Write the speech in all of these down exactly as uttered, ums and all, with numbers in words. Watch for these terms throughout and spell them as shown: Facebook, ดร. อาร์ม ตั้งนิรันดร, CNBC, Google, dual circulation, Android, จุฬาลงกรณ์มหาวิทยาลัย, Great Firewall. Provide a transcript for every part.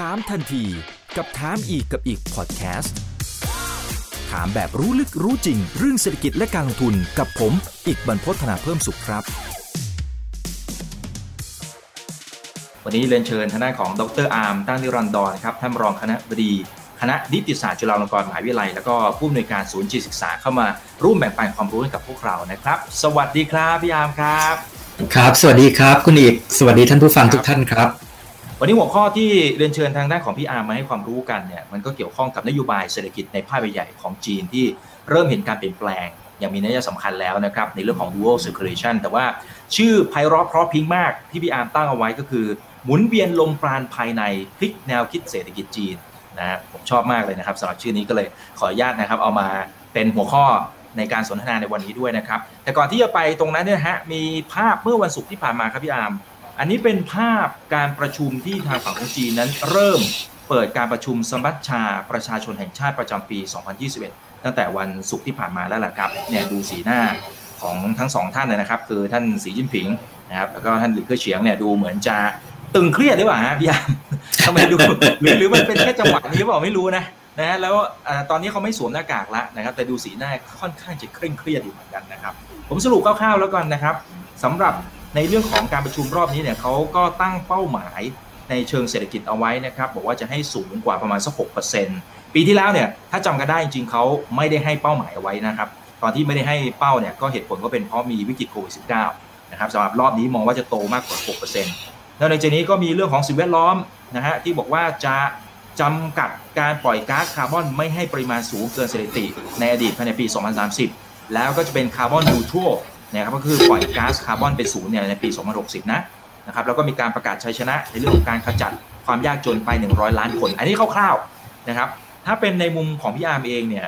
ถามทันทีกับถามอีกกับอีกพอดแคสต์ถามแบบรู้ลึกรู้จริงเรื่องเศรษฐกิจและการลงทุนกับผมอีกบรรพต ธนาเพิ่มสุขครับวันนี้เรียนเชิญทางด้านของดร.อาร์มตั้งนิรันดรครับท่านรองคณบดีคณะนิติศาสตร์จุฬาลงกรณ์มหาวิทยาลัยแล้วก็ผู้อำนวยการศูนย์จิตศึกษาเข้ามาร่วมแบ่งปันความรู้ให้กับพวกเรานะครับสวัสดีครับพี่อาร์มครับครับสวัสดีครับคุณเอกสวัสดีท่านผู้ฟังทุกท่านครับวันนี้หัวข้อที่เรียนเชิญทางด้านของพี่อาร์มมาให้ความรู้กันเนี่ยมันก็เกี่ยวข้องกับนโยบายเศรษฐกิจในภาพใหญ่ของจีนที่เริ่มเห็นการเปลี่ยนแปลงอย่างมีนัยสำคัญแล้วนะครับในเรื่องของ dual circulation แต่ว่าชื่อไพเราะเพราะพิ้งมากที่พี่อาร์มตั้งเอาไว้ก็คือหมุนเวียนลมปราณภายในพลิกแนวคิดเศรษฐกิจจีนนะผมชอบมากเลยนะครับสำหรับชื่อนี้ก็เลยขออนุญาตนะครับเอามาเป็นหัวข้อในการสนทนาในวันนี้ด้วยนะครับแต่ก่อนที่จะไปตรงนั้นเนี่ยฮะมีภาพเมื่อวันศุกร์ที่ผ่านมาครับพี่อาร์มอันนี้เป็นภาพการประชุมที่ทางฝั่งของจีนนั้นเริ่มเปิดการประชุมสมัชชาประชาชนแห่งชาติประจำปีสองพันยี่สิบเอ็ดตั้งแต่วันศุกร์ที่ผ่านมาแล้วล่ะครับเนี่ยดูสีหน้าของทั้งสองท่านเลยนะครับคือท่านสีจิ้นผิงนะครับแล้วก็ท่านหลิวเค่อเฉียงเนี่ยดูเหมือนจะตึงเครียดหรือเปล่าฮะพี่อาร์มทำไมดูหรือหรือมันเป็นแค่จังหวะนี้หรือเปล่าไม่รู้นะนะแล้วตอนนี้เขาไม่สวมหน้ากากแล้วนะครับแต่ดูสีหน้าค่อนข้างจะเคร่งเครียดอยู่เหมือนกันนะครับผมสรุปคร่าวๆแล้วกันนะครับสำหรับในเรื่องของการประชุมรอบนี้เนี่ยเขาก็ตั้งเป้าหมายในเชิงเศรษฐกิจเอาไว้นะครับบอกว่าจะให้สูงกว่าประมาณสัก หกเปอร์เซ็นต์ ปีที่แล้วเนี่ยถ้าจำกันได้จริงๆเขาไม่ได้ให้เป้าหมายเอาไว้นะครับตอนที่ไม่ได้ให้เป้าเนี่ยก็เหตุผลก็เป็นเพราะมีวิกฤตโควิด สิบเก้า นะครับสำหรับรอบนี้มองว่าจะโตมากกว่า หกเปอร์เซ็นต์แล้วในเจนี้ก็มีเรื่องของสิ่งแวดล้อมนะฮะที่บอกว่าจะจำกัดการปล่อยก๊าซคาร์บอนไม่ให้ปริมาณสูงเกินสถิติในอดีตภายในปีสองพันสามสิบแล้วก็จะเป็นคาร์บอนนิวทรัลนะครับก็คือปล่อยก๊าซคาร์บอนเป็นศูนย์เนี่ยในปีสองพันหกสิบนะนะครับแล้วก็มีการประกาศชัยชนะในเรื่องของการขจัดความยากจนไปหนึ่งร้อยล้านคนอันนี้คร่าวๆนะครับถ้าเป็นในมุมของพี่อาร์มเองเนี่ย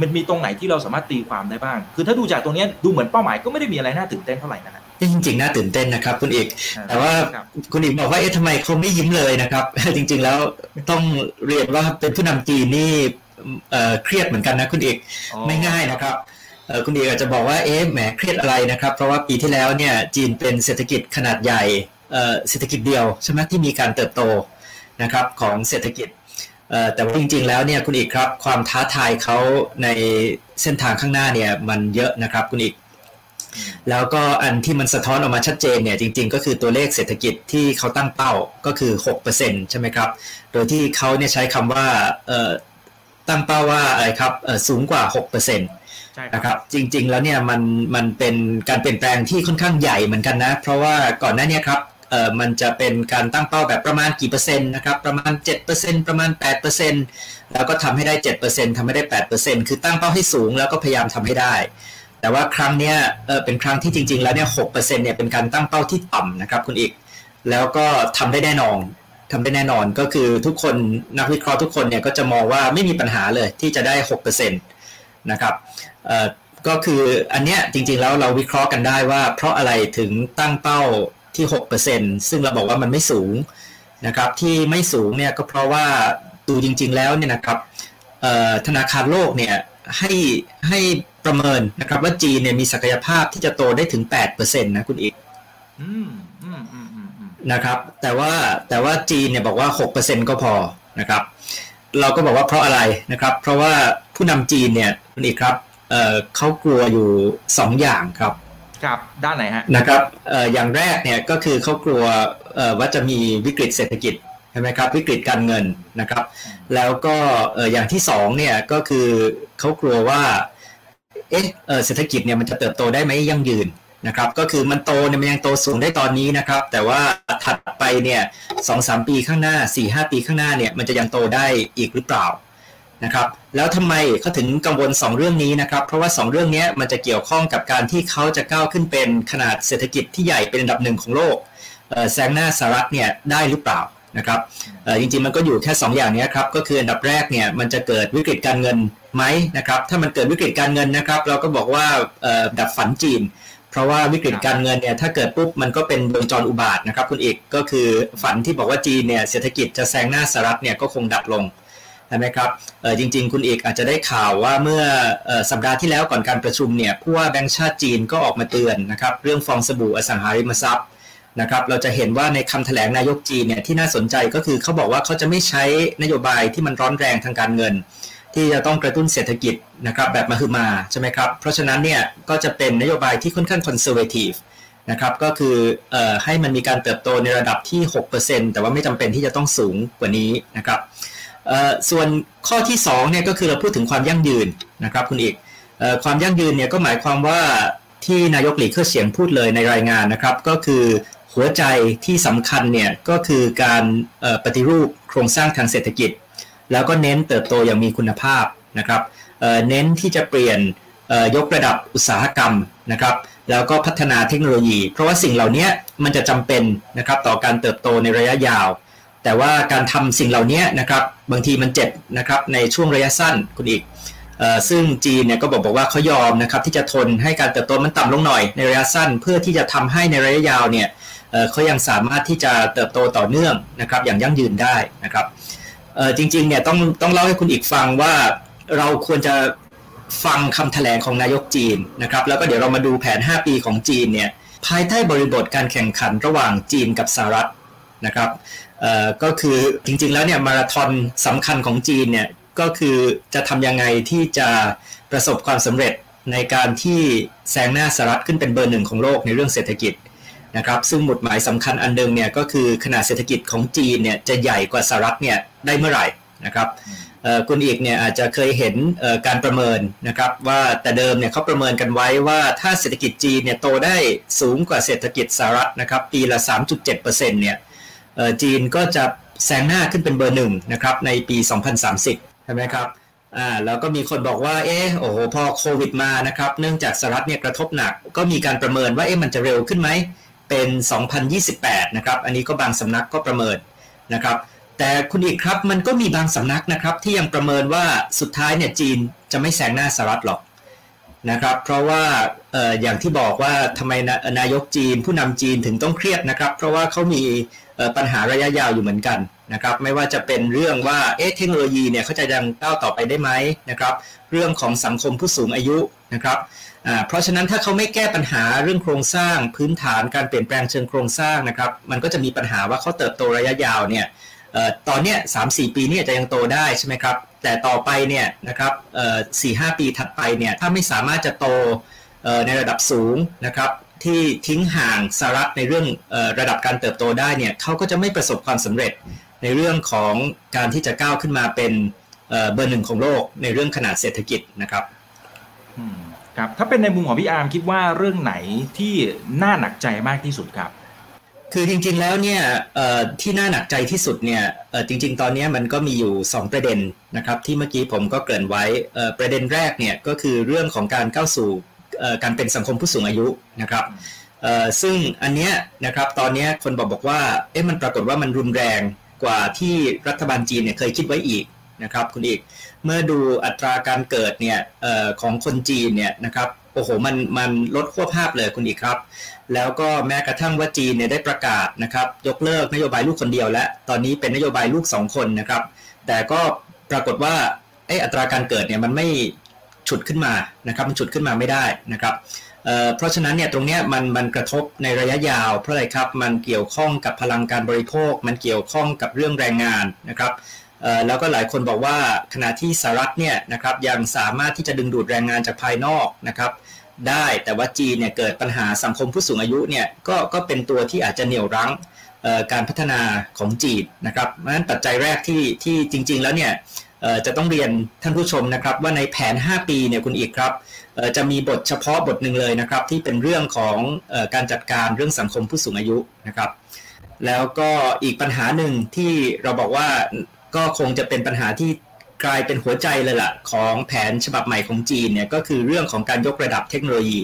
มันมีตรงไหนที่เราสามารถตีความได้บ้างคือถ้าดูจากตรงนี้ดูเหมือนเป้าหมายก็ไม่ได้มีอะไรน่าตื่นเต้นเท่าไหร่นะจริงๆน่าตื่นเต้นนะครับคุณเอกแต่ว่าคุณเอกบอกว่าเอ๊ะทำไมเขาไม่ยิ้มเลยนะครับจริงๆแล้วต้องเรียนว่าเป็นผู้นำจีนนี่เครียดเหมือนกันนะคุณเอกไม่ง่ายนะครับคุณเอกอาจจะบอกว่าเอ๊ะแหมเครียดอะไรนะครับเพราะว่าปีที่แล้วเนี่ยจีนเป็นเศรษฐกิจขนาดใหญ่เศรษฐกิจเดียวใช่ไหมที่มีการเติบโตนะครับของเศรษฐกิจแต่ว่าจริงๆแล้วเนี่ยคุณเอกครับความท้าทายเขาในเส้นทางข้างหน้าเนี่ยมันเยอะนะครับคุณเอกแล้วก็อันที่มันสะท้อนออกมาชัดเจนเนี่ยจริงๆก็คือตัวเลขเศรษฐกิจที่เขาตั้งเป้าก็คือ หกเปอร์เซ็นต์ ใช่ไหมครับโดยที่เขาเนี่ยใช้คำว่าตั้งเป้าว่าอะไรครับสูงกว่า หกเปอร์เซ็นต์ นะครับจริงๆแล้วเนี่ยมันมันเป็นการเปลี่ยนแปลงที่ค่อนข้างใหญ่เหมือนกันนะเพราะว่าก่อนหน้านี้ครับมันจะเป็นการตั้งเป้าแบบประมาณกี่เปอร์เซ็นต์นะครับประมาณ เจ็ดเปอร์เซ็นต์ ประมาณ แปดเปอร์เซ็นต์ แล้วก็ทำให้ได้ เจ็ดเปอร์เซ็นต์ ทำให้ได้ แปดเปอร์เซ็นต์ คือตั้งเป้าให้สูงแล้วก็พยายามทำให้ได้แต่ว่าครั้งนี้เอ่อเป็นครั้งที่จริงๆแล้วเนี่ย หกเปอร์เซ็นต์ เนี่ยเป็นการตั้งเป้าที่ต่ำนะครับคุณเอกแล้วก็ทำได้แน่นอนทำได้แน่นอนก็คือทุกคนนักวิเคราะห์ทุกคนเนี่ยก็จะมองว่าไม่มีปัญหาเลยที่จะได้ หกเปอร์เซ็นต์ นะครับเอ่อก็คืออันเนี้ยจริงๆแล้วเราวิเคราะห์กันได้ว่าเพราะอะไรถึงตั้งเป้าที่ หกเปอร์เซ็นต์ ซึ่งเราบอกว่ามันไม่สูงนะครับที่ไม่สูงเนี่ยก็เพราะว่าดูจริงๆแล้วเนี่ยนะครับเอ่อธนาคารโลกเนี่ยให้ให้ประเมินนะครับว่าจีนเนี่ยมีศักยภาพที่จะโตได้ถึง แปดเปอร์เซ็นต์ นะคุณเอกนะครับแต่ว่าแต่ว่าจีนเนี่ยบอกว่า หกเปอร์เซ็นต์ ก็พอนะครับเราก็บอกว่าเพราะอะไรนะครับเพราะว่าผู้นำจีนเนี่ยคุณเอกครับเอ่อเขากลัวอยู่สองอย่างครับครับด้านไหนฮะนะครับเอ่ออย่างแรกเนี่ยก็คือเขากลัวเอ่อว่าจะมีวิกฤตเศรษฐกิจใช่ไหมครับวิกฤตการเงินนะครับแล้วก็เอ่ออย่างที่สองเนี่ยก็คือเขากลัวว่าเอ๊ะเศรษฐกิจเนี่ยมันจะเติบโตได้ไหมยั่งยืนนะครับก็คือมันโตเนี่ยมันยังโตสูงได้ตอนนี้นะครับแต่ว่าถัดไปเนี่ย สองถึงสาม ปีข้างหน้า สี่ถึงห้า ปีข้างหน้าเนี่ยมันจะยังโตได้อีกหรือเปล่านะครับแล้วทำไมเขาถึงกังวลสองเรื่องนี้นะครับเพราะว่าสองเรื่องนี้มันจะเกี่ยวข้องกับการที่เขาจะก้าวขึ้นเป็นขนาดเศรษฐกิจที่ใหญ่เป็นอันดับหนึ่งของโลกแซงหน้าสหรัฐเนี่ยได้หรือเปล่านะครับจริงๆมันก็อยู่แค่สองอย่างนี้ครับก็คืออันดับแรกเนี่ยมันจะเกิดวิกฤตการเงินไหมนะครับถ้ามันเกิดวิกฤตการเงินนะครับเราก็บอกว่าดับฝันจีนเพราะว่าวิกฤตการเงินเนี่ยถ้าเกิดปุ๊บมันก็เป็นวงจรอุบาทนะครับคุณเอกก็คือฝันที่บอกว่าจีนเนี่ยเศรษฐกิจจะแซงหน้าสหรัฐเนี่ยก็คงดับลงใช่ไหมครับจริงๆคุณเอกอาจจะได้ข่าวว่าเมื่อสัปดาห์ที่แล้วก่อนการประชุมเนี่ยผู้ว่าแบงก์ชาติจีนก็ออกมาเตือนนะครับเรื่องฟองสบู่อสังหาริมทรัพย์ นะครับเราจะเห็นว่าในคำแถลงนายกจีนเนี่ยที่น่าสนใจก็คือเขาบอกว่าเขาจะไม่ใช้นโยบายที่มันร้อนแรงทางการเงินที่จะต้องกระตุ้นเศรษฐกิจนะครับแบบมหึมาใช่ไหมครับเพราะฉะนั้นเนี่ยก็จะเป็นนโยบายที่ค่อนข้างคอนเซอร์เวทีฟนะครับก็คือเอ่อให้มันมีการเติบโตในระดับที่ หกเปอร์เซ็นต์ แต่ว่าไม่จำเป็นที่จะต้องสูงกว่านี้นะครับเอ่อส่วนข้อที่สองเนี่ยก็คือเราพูดถึงความยั่งยืนนะครับคุณเอกเอ่อความยั่งยืนเนี่ยก็หมายความว่าที่นายกหลีเค่อเฉียงพูดเลยในรายงานนะครับก็คือหัวใจที่สำคัญเนี่ยก็คือการปฏิรูปโครงสร้างทางเศรษฐกิจแล้วก็เน้นเติบโตอย่างมีคุณภาพนะครับเน้นที่จะเปลี่ยนยกระดับอุตสาหกรรมนะครับแล้วก็พัฒนาเทคโนโลยีเพราะว่าสิ่งเหล่านี้มันจะจำเป็นนะครับต่อการเติบโตในระยะยาวแต่ว่าการทำสิ่งเหล่านี้นะครับบางทีมันเจ็บนะครับในช่วงระยะสั้นคุณอีกซึ่งจีนเนี่ยก็บอกบอกว่าเขายอมนะครับที่จะทนให้การเติบโตมันต่ำลงหน่อยในระยะสั้นเพื่อที่จะทำให้ในระยะยาวเนี่ยเขายังสามารถที่จะเติบโตต่อเนื่องนะครับอย่างยั่งยืนได้นะครับจริงๆเนี่ยต้องต้องเล่าให้คุณอีกฟังว่าเราควรจะฟังคำแถลงของนายกจีนนะครับแล้วก็เดี๋ยวเรามาดูแผนห้าปีของจีนเนี่ยภายใต้บริบทการแข่งขันระหว่างจีนกับสหรัฐนะครับก็คือจริงๆแล้วเนี่ยมาราธอนสำคัญของจีนเนี่ยก็คือจะทำยังไงที่จะประสบความสำเร็จในการที่แซงหน้าสหรัฐขึ้นเป็นเบอร์หนึ่งของโลกในเรื่องเศรษฐกิจนะครับซึ่งหมุดหมายสำคัญอันนึงเนี่ยก็คือขนาดเศรษฐกิจของจีนเนี่ยจะใหญ่กว่าสหรัฐเนี่ยได้เมื่อไหร่นะครับคุณเอกเนี่ยอาจจะเคยเห็นการประเมินนะครับว่าแต่เดิมเนี่ยเขาประเมินกันไว้ว่าถ้าเศรษฐกิจจีนเนี่ยโตได้สูงกว่าเศรษฐกิจสหรัฐนะครับปีละ สามจุดเจ็ดเปอร์เซ็นต์ เนี่ยจีนก็จะแซงหน้าขึ้นเป็นเบอร์หนึ่งนะครับในปีสองพันสามสิบใช่ไหมครับอ่าแล้วก็มีคนบอกว่าเออโอ้โหพอโควิดมานะครับเนื่องจากสหรัฐเนี่ยกระทบหนักก็มีการประเมินว่าเอ๊ะมันจะเร็วขึ้นไหมเป็นสองพันยี่สิบแปดนะครับอันนี้ก็บางสำนักก็ประเมินนะครับแต่คุณอีกครับมันก็มีบางสำนักนะครับที่ยังประเมินว่าสุดท้ายเนี่ยจีนจะไม่แซงหน้าสหรัฐหรอกนะครับเพราะว่าเอ่ออย่างที่บอกว่าทำไมนายกจีนผู้นำจีนถึงต้องเครียดนะครับเพราะว่าเขามีปัญหาระยะยาวอยู่เหมือนกันนะครับไม่ว่าจะเป็นเรื่องว่าเอ๊ะเทคโนโลยีเนี่ยเขาจะยังก้าวต่อไปได้ไหมนะครับเรื่องของสังคมผู้สูงอายุนะครับอ่าเพราะฉะนั้นถ้าเขาไม่แก้ปัญหาเรื่องโครงสร้างพื้นฐานการเปลี่ยนแปลงเชิงโครงสร้างนะครับมันก็จะมีปัญหาว่าเขาเติบโตระยะยาวเนี่ยเอ่อตอนเนี้ย สามถึงสี่ ปีเนี่ยจะยังโตได้ใช่ไหมครับแต่ต่อไปเนี่ยนะครับเอ่อ สี่ถึงห้า ปีถัดไปเนี่ยถ้าไม่สามารถจะโตเอ่อในระดับสูงนะครับที่ทิ้งห่างสหรัฐในเรื่องเอ่อระดับการเติบโตได้เนี่ยเขาก็จะไม่ประสบความสำเร็จในเรื่องของการที่จะก้าวขึ้นมาเป็นเอ่อเบอร์หนึ่งของโลกในเรื่องขนาดเศรษฐกิจนะครับอืมครับถ้าเป็นในมุมของพี่อาร์มคิดว่าเรื่องไหนที่น่าหนักใจมากที่สุดครับคือจริงๆแล้วเนี่ยที่น่าหนักใจที่สุดเนี่ยจริงๆตอนนี้มันก็มีอยู่สองประเด็นนะครับที่เมื่อกี้ผมก็เกริ่นไว้ประเด็นแรกเนี่ยก็คือเรื่องของการก้าวสู่การเป็นสังคมผู้สูงอายุนะครับซึ่งอันเนี้ยนะครับตอนนี้คนบอกบอกว่าเอ๊ะมันปรากฏว่ามันรุนแรงกว่าที่รัฐบาลจีนเนี่ยเคยคิดไว้อีกนะครับคุณเอกเมื่อดูอัตราการเกิดเนี่ยของคนจีนเนี่ยนะครับโอ้โหมันมันลดขั้วภาพเลยคุณอีกครับแล้วก็แม้กระทั่งว่าจีนเนี่ยได้ประกาศนะครับยกเลิกนโยบายลูกคนเดียวและตอนนี้เป็นนโยบายลูกสองคนนะครับแต่ก็ปรากฏว่าไอ้อัตราการเกิดเนี่ยมันไม่ฉุดขึ้นมานะครับมันฉุดขึ้นมาไม่ได้นะครับเอ่อเพราะฉะนั้นเนี่ยตรงเนี้ยมันมันกระทบในระยะยาวเพราะอะไรครับมันเกี่ยวข้องกับพลังการบริโภคมันเกี่ยวข้องกับเรื่องแรงงานนะครับเอ่อแล้วก็หลายคนบอกว่าขณะที่สหรัฐเนี่ยนะครับยังสามารถที่จะดึงดูดแรงงานจากภายนอกนะครับได้แต่ว่าจีนเนี่ยเกิดปัญหาสังคมผู้สูงอายุเนี่ยก็ก็เป็นตัวที่อาจจะเหนี่ยวรั้งเอ่อการพัฒนาของจีนนะครับเพราะฉะนั้นปัจจัยแรกที่ที่จริงๆแล้วเนี่ยเอ่อจะต้องเรียนท่านผู้ชมนะครับว่าในแผนห้าปีเนี่ยคุณอีกครับเอ่อจะมีบทเฉพาะบทนึงเลยนะครับที่เป็นเรื่องของเอ่อการจัดการเรื่องสังคมผู้สูงอายุนะครับแล้วก็อีกปัญหานึงที่เราบอกว่าก็คงจะเป็นปัญหาที่กลายเป็นหัวใจเลยล่ะของแผนฉบับใหม่ของจีนเนี่ยก็คือเรื่องของการยกระดับเทคโนโลยี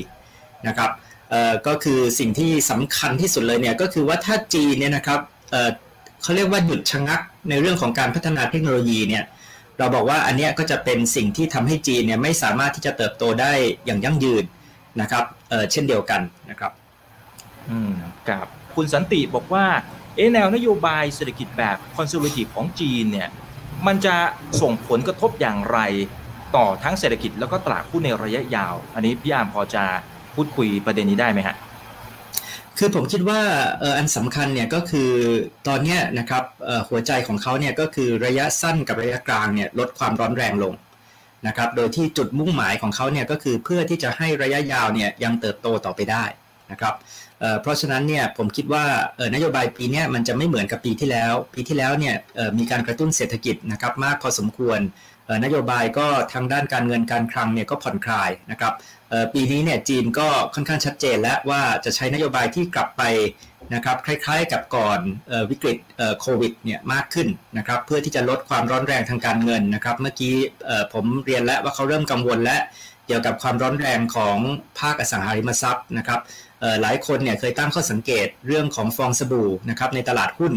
นะครับเอ่อก็คือสิ่งที่สำคัญที่สุดเลยเนี่ยก็คือว่าถ้าจีนเนี่ยนะครับเอ่อเขาเรียกว่าหยุดชะงักในเรื่องของการพัฒนาเทคโนโลยีเนี่ยเราบอกว่าอันเนี้ยก็จะเป็นสิ่งที่ทำให้จีนเนี่ยไม่สามารถที่จะเติบโตได้อย่างยั่งยืนนะครับเอ่อเช่นเดียวกันนะครับอืมครับคุณสันติบอกว่าเอแนวนโยบายเศรษฐกิจแบบคอนเซอร์เวทีฟของจีนเนี่ยมันจะส่งผลกระทบอย่างไรต่อทั้งเศรษฐกิจแล้วก็ตลาดหุ้นในระยะยาวอันนี้พี่อามพอจะพูดคุยประเด็นนี้ได้ไหมฮะ คือผมคิดว่าอันสำคัญเนี่ยก็คือตอนนี้นะครับหัวใจของเขาเนี่ยก็คือระยะสั้นกับระยะกลางเนี่ยลดความร้อนแรงลงนะครับโดยที่จุดมุ่งหมายของเขาเนี่ยก็คือเพื่อที่จะให้ระยะยาวเนี่ยยังเติบโตต่อไปได้นะครับเพราะฉะนั้นเนี่ยผมคิดว่านโยบายปีนี้มันจะไม่เหมือนกับปีที่แล้วปีที่แล้วเนี่ยมีการกระตุ้นเศรษฐกิจนะครับมากพอสมควรนโยบายก็ทางด้านการเงินการคลังเนี่ยก็ผ่อนคลายนะครับปีนี้เนี่ยจีนก็ค่อนข้างชัดเจนแล้วว่าจะใช้นโยบายที่กลับไปนะครับคล้ายๆกับก่อนวิกฤตโควิดเนี่ยมากขึ้นนะครับเพื่อที่จะลดความร้อนแรงทางการเงินนะครับเมื่อกี้ผมเรียนแล้วว่าเขาเริ่มกังวลแล้วเกี่ยวกับความร้อนแรงของภาคอสังหาริมทรัพย์นะครับหลายคนเนี่ยเคยตั้งข้อสังเกตเรื่องของฟองสบู่นะครับในตลาดหุ้น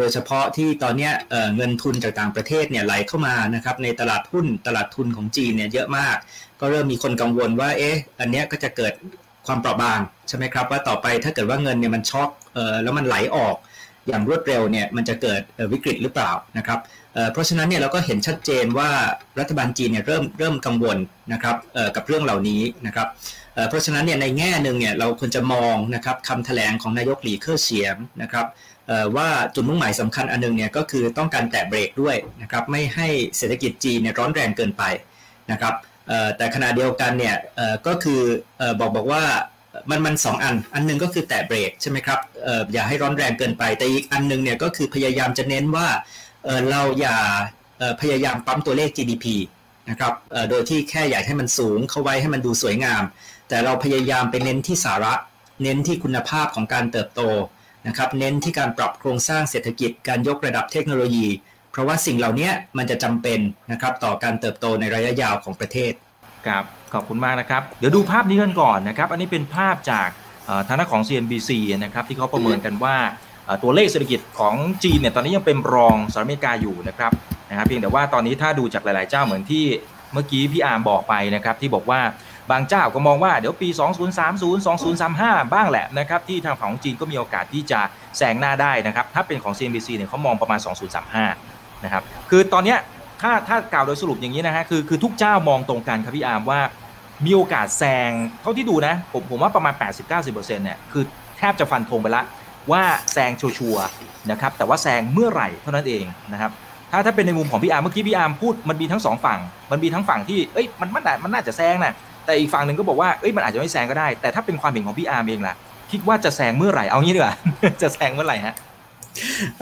โดยเฉพาะที่ตอนนี้เงินทุนจากต่างประเทศเนี่ยไหลเข้ามานะครับในตลาดหุ้นตลาดทุนของจีนเนี่ยเยอะมากก็เริ่มมีคนกังวลว่าเอ๊ะอันเนี้ยก็จะเกิดความเปราะบางใช่ไหมครับว่าต่อไปถ้าเกิดว่าเงินเนี่ยมันช็อคแล้วมันไหลออกอย่างรวดเร็วเนี่ยมันจะเกิดวิกฤตหรือเปล่านะครับเพราะฉะนั้นเนี่ยเราก็เห็นชัดเจนว่ารัฐบาลจีนเนี่ยเริ่มเริ่มกังวลนะครับกับเรื่องเหล่านี้นะครับเพราะฉะนั้นเนี่ยในแง่นึงเนี่ยเราควรจะมองนะครับคำแถลงของนายกหลี่เค่อเฉียงนะครับว่าจุดมุ่งหมายสำคัญอันนึงเนี่ยก็คือต้องการแตะเบรกด้วยนะครับไม่ให้เศรษฐกิจจีนเนี่ยร้อนแรงเกินไปนะครับแต่ขณะเดียวกันเนี่ยก็คือบอกบอกว่ามันมันสองอันอันนึงก็คือแตะเบรกใช่ไหมครับอย่าให้ร้อนแรงเกินไปแต่อีกอันนึงเนี่ยก็คือพยายามจะเน้นว่าเราอย่าพยายามปั๊มตัวเลข จี ดี พี นะครับโดยที่แค่อยากให้มันสูงเข้าไว้ให้มันดูสวยงามแต่เราพยายามไปเน้นที่สาระเน้นที่คุณภาพของการเติบโตนะครับเน้นที่การปรับโครงสร้างเศรษฐกิจการยกระดับเทคโนโลยีเพราะว่าสิ่งเหล่านี้มันจะจำเป็นนะครับต่อการเติบโตในระยะยาวของประเทศครับขอบคุณมากนะครับเดี๋ยวดูภาพนี้กันก่อนนะครับอันนี้เป็นภาพจากทางด้านของ ซี เอ็น บี ซี นะครับที่เขาประเมินกันว่าตัวเลขเศรษฐกิจของจีนเนี่ยตอนนี้ยังเป็นรองสหรัฐอเมริกาอยู่นะครับนะครับเพียงแต่ว่าตอนนี้ถ้าดูจากหลายๆเจ้าเหมือนที่เมื่อกี้พี่อาร์มบอกไปนะครับที่บอกว่าบางเจ้าก็มองว่าเดี๋ยวปีสองพันสามสิบ สองพันสามสิบห้าบ้างแหละนะครับที่ทางฝั่งของจีนก็มีโอกาสที่จะแซงหน้าได้นะครับถ้าเป็นของ ซี เอ็น บี ซี เนี่ยเขามองประมาณสองพันสามสิบห้านะครับคือตอนเนี้ยถ้าถ้ากล่าวโดยสรุปอย่างนี้นะฮะคือคือทุกเจ้ามองตรงกันครับพี่อาร์มว่ามีโอกาสแซงเท่าที่ดูนะผมผมว่าประมาณ แปดสิบ เก้าสิบเปอร์เซ็นต์ เนี่ยคือแทบจะฟันธงไปละว่าแซงชัวร์ๆนะครับแต่ว่าแซงเมื่อไหร่เท่านั้นเองนะครับถ้าถ้าเป็นในมุมของพี่อาร์มเมื่อกี้พี่อาร์มพูดมันมีทั้งสองฝั่งมันมีทั้งฝั่งที่เอ้ยมันมันมันน่าจะแซงนะแต่อีกฝั่งนึงก็บอกว่าเอ้ยมันอาจจะไม่แซงก็ได้แต่ถ้าเป็นความเห็นของพี่อาร์มเองล่ะคิดว่าจะแซงเมื่อไหร่เอางี้ดีกว่า จะแซงเมื่อไหร่ฮะ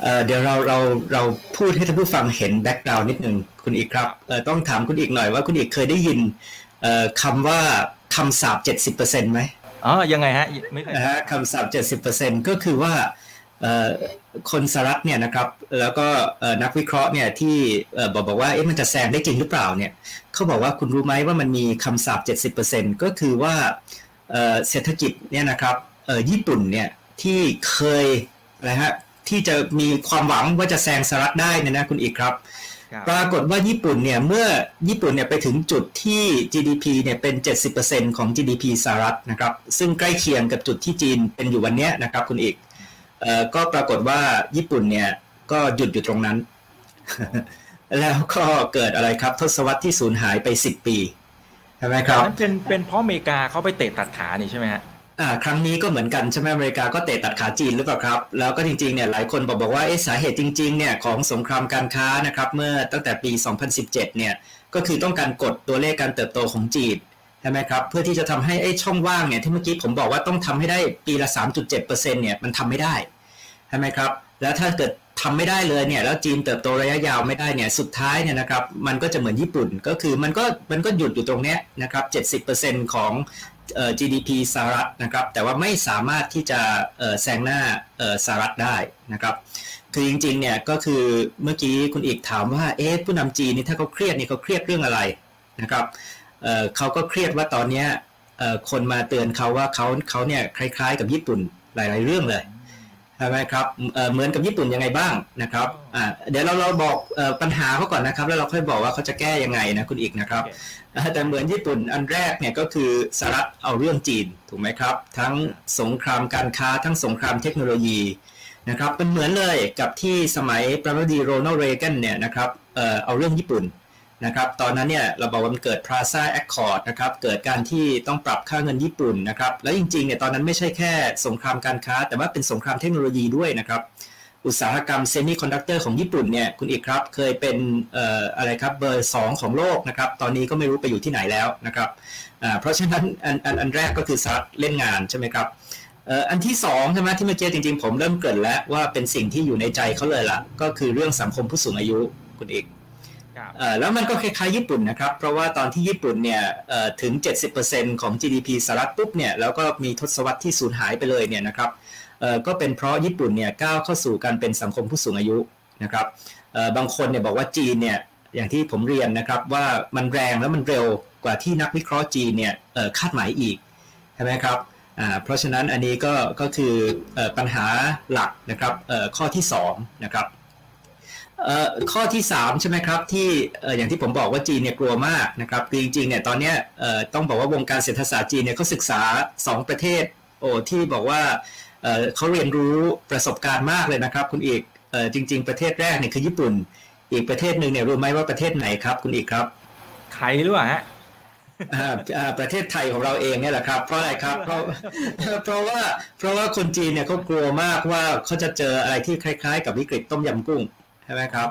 เอ่อเดี๋ยวเราเราเราพูดให้ท่านผู้ฟังเห็นแบ็คกราวด์นิดนึงคุณอีกครับเอ่อต้องถามคุณอีกหน่อยว่าคุณอีกเคยได้ยินเอ่อคำว่าคำสาป เจ็ดสิบเปอร์เซ็นต์ มั้ยอ๋อยังไงฮะไม่เคยฮะคำสาป เจ็ดสิบเปอร์เซ็นต์ ก็คือว่าคนสหรัฐเนี่ยนะครับแล้วก็นักวิเคราะห์เนี่ยที่บอกบอกว่าเอ๊ะมันจะแซงได้จริงหรือเปล่าเนี่ยเขาบอกว่าคุณรู้ไหมว่ามันมีคำสาป เจ็ดสิบเปอร์เซ็นต์ ก็คือว่าเศรษฐกิจเนี่ยนะครับญี่ปุ่นเนี่ยที่เคยอะไรฮะที่จะมีความหวังว่าจะแซงสหรัฐได้เนี่ยนะคุณอีกครับปรากฏว่าญี่ปุ่นเนี่ยเมื่อญี่ปุ่นเนี่ยไปถึงจุดที่ จี ดี พี เนี่ยเป็น เจ็ดสิบเปอร์เซ็นต์ ของ จี ดี พี สหรัฐนะครับซึ่งใกล้เคียงกับจุดที่จีนเป็นอยู่วันนี้นะครับคุณอีกเอ่อก็ปรากฏว่าญี่ปุ่นเนี่ยก็หยุดอยู่ตรงนั้น แล้วก็เกิดอะไรครับทศวรรษที่สูญหายไปสิบปีใช่มั้ยครับนั้นเป็นเป็นเพราะอเมริกาเขาไปเตะตัดขานี่ใช่มั้ยฮะอ่าครั้งนี้ก็เหมือนกันใช่มั้ยอเมริกาก็เตะตัดขาจีนหรือเปล่าครับแล้วก็จริงๆเนี่ยหลายคนบอกบอกว่าเอ๊ะสาเหตุจริงๆเนี่ยของสงครามการค้านะครับเมื่อตั้งแต่ปีสองพันสิบเจ็ดเนี่ยก็คือต้องการกดตัวเลขการเติบโตของจีนใช่ไหมครับเพื่อที่จะทำให้ไอ้ช่องว่างเนี่ยที่เมื่อกี้ผมบอกว่าต้องทำให้ได้ปีละ สามจุดเจ็ดเปอร์เซ็นต์ เนี่ยมันทำไม่ได้ใช่ไหมครับแล้วถ้าเกิดทำไม่ได้เลยเนี่ยแล้วจีนเติบโตระยะยาวไม่ได้เนี่ยสุดท้ายเนี่ยนะครับมันก็จะเหมือนญี่ปุ่นก็คือมันก็มันก็หยุดอยู่ตรงเนี้ยนะครับ เจ็ดสิบเปอร์เซ็นต์ ของเอ่อ จี ดี พี สหรัฐนะครับแต่ว่าไม่สามารถที่จะเอ่อแซงหน้าเอ่อสหรัฐได้นะครับคือจริงๆเนี่ยก็คือเมื่อกี้คุณเอกถามว่าเอ๊ะผู้นำจีนนี่ถ้าเขาเครียดนี่เขาเครียดเรื่องอะไรนะครับเอ่อเขาก็เครียดว่าตอนนี้เอ่อคนมาเตือนเขาว่าเขาเขาเนี่ยคล้ายๆกับญี่ปุ่นหลายๆเรื่องเลยใช่ไหมครับเอ่อเหมือนกับญี่ปุ่นยังไงบ้างนะครับอ่าเดี๋ยวเราเราบอกเอ่อปัญหาเขาก่อนนะครับแล้วเราค่อยบอกว่าเขาจะแก้ยังไงนะคุณอีกนะครับ okay. แต่เหมือนญี่ปุ่นอันแรกเนี่ยก็คือสหรัฐเอาเรื่องจีนถูกไหมครับทั้งสงครามการค้าทั้งสงครามเทคโนโลยีนะครับเป็นเหมือนเลยกับที่สมัยประธานาธิบดีโรนัลด์ เรแกนเนี่ยนะครับเอ่อเอาเรื่องญี่ปุ่น นะครับตอนนั้นเนี่ยเราบอกว่ามันเกิด Plaza Accord นะครับเกิดการที่ต้องปรับค่าเงินญี่ปุ่นนะครับแล้วจริงๆเนี่ยตอนนั้นไม่ใช่แค่สงครามการค้าแต่ว่าเป็นสงครามเทคโนโลยีด้วยนะครับอุตสาหกรรมเซมิคอนดักเตอร์ของญี่ปุ่นเนี่ยคุณเอกครับเคยเป็นเอ่ออะไรครับเบอร์สองของโลกนะครับตอนนี้ก็ไม่รู้ไปอยู่ที่ไหนแล้วนะครับอ่าเพราะฉะนั้นอันอันอันแรกก็คือสหรัฐเล่นงานใช่ไหมครับเอ่ออันที่สองใช่ไหมที่เมื่อกี้จริงๆผมเริ่มเกิดแล้วว่าเป็นสิ่งที่อยู่ในใจเขาเลยล่ะก็คือเรื่องสังคมผู้สูงอายุคุณเอกแล้วมันก็คล้ายๆญี่ปุ่นนะครับเพราะว่าตอนที่ญี่ปุ่นเนี่ยถึง เจ็ดสิบเปอร์เซ็นต์ ของ จี ดี พี สหรัฐปุ๊บเนี่ยแล้วก็มีทศวรรษที่สูญหายไปเลยเนี่ยนะครับก็เป็นเพราะญี่ปุ่นเนี่ยก้าวเข้าสู่การเป็นสังคมผู้สูงอายุนะครับบางคนเนี่ยบอกว่าจีนเนี่ยอย่างที่ผมเรียนนะครับว่ามันแรงแล้วมันเร็วกว่าที่นักวิเคราะห์จีนเนี่ยคาดหมายอีกใช่ไหมครับเพราะฉะนั้นอันนี้ก็ก็คือปัญหาหลักนะครับข้อที่สองนะครับข้อที่สามใช่ไหมครับที่อย่างที่ผมบอกว่าจีนเนี่ยกลัวมากนะครับจริงๆเนี่ยตอนนี้ต้องบอกว่าวงการเศรษฐศาสตร์จีนเนี่ยเขาศึกษาสองประเทศโอ้ที่บอกว่าเขาเรียนรู้ประสบการณ์มากเลยนะครับคุณเอกจริงๆประเทศแรกเนี่ยคือญี่ปุ่นอีกประเทศหนึ่งเนี่ยรู้ไหมว่าประเทศไหนครับคุณเอกครับใครรู้อ่ะฮะประเทศไทยของเราเองเนี่ยแหละครับเพราะอะไรครับเพราะเพราะว่าเพราะว่าคนจีนเนี่ยเขากลัวมากว่าเขาจะเจออะไรที่คล้ายๆกับวิกฤตต้มยำกุ้งใช่ไหมครับ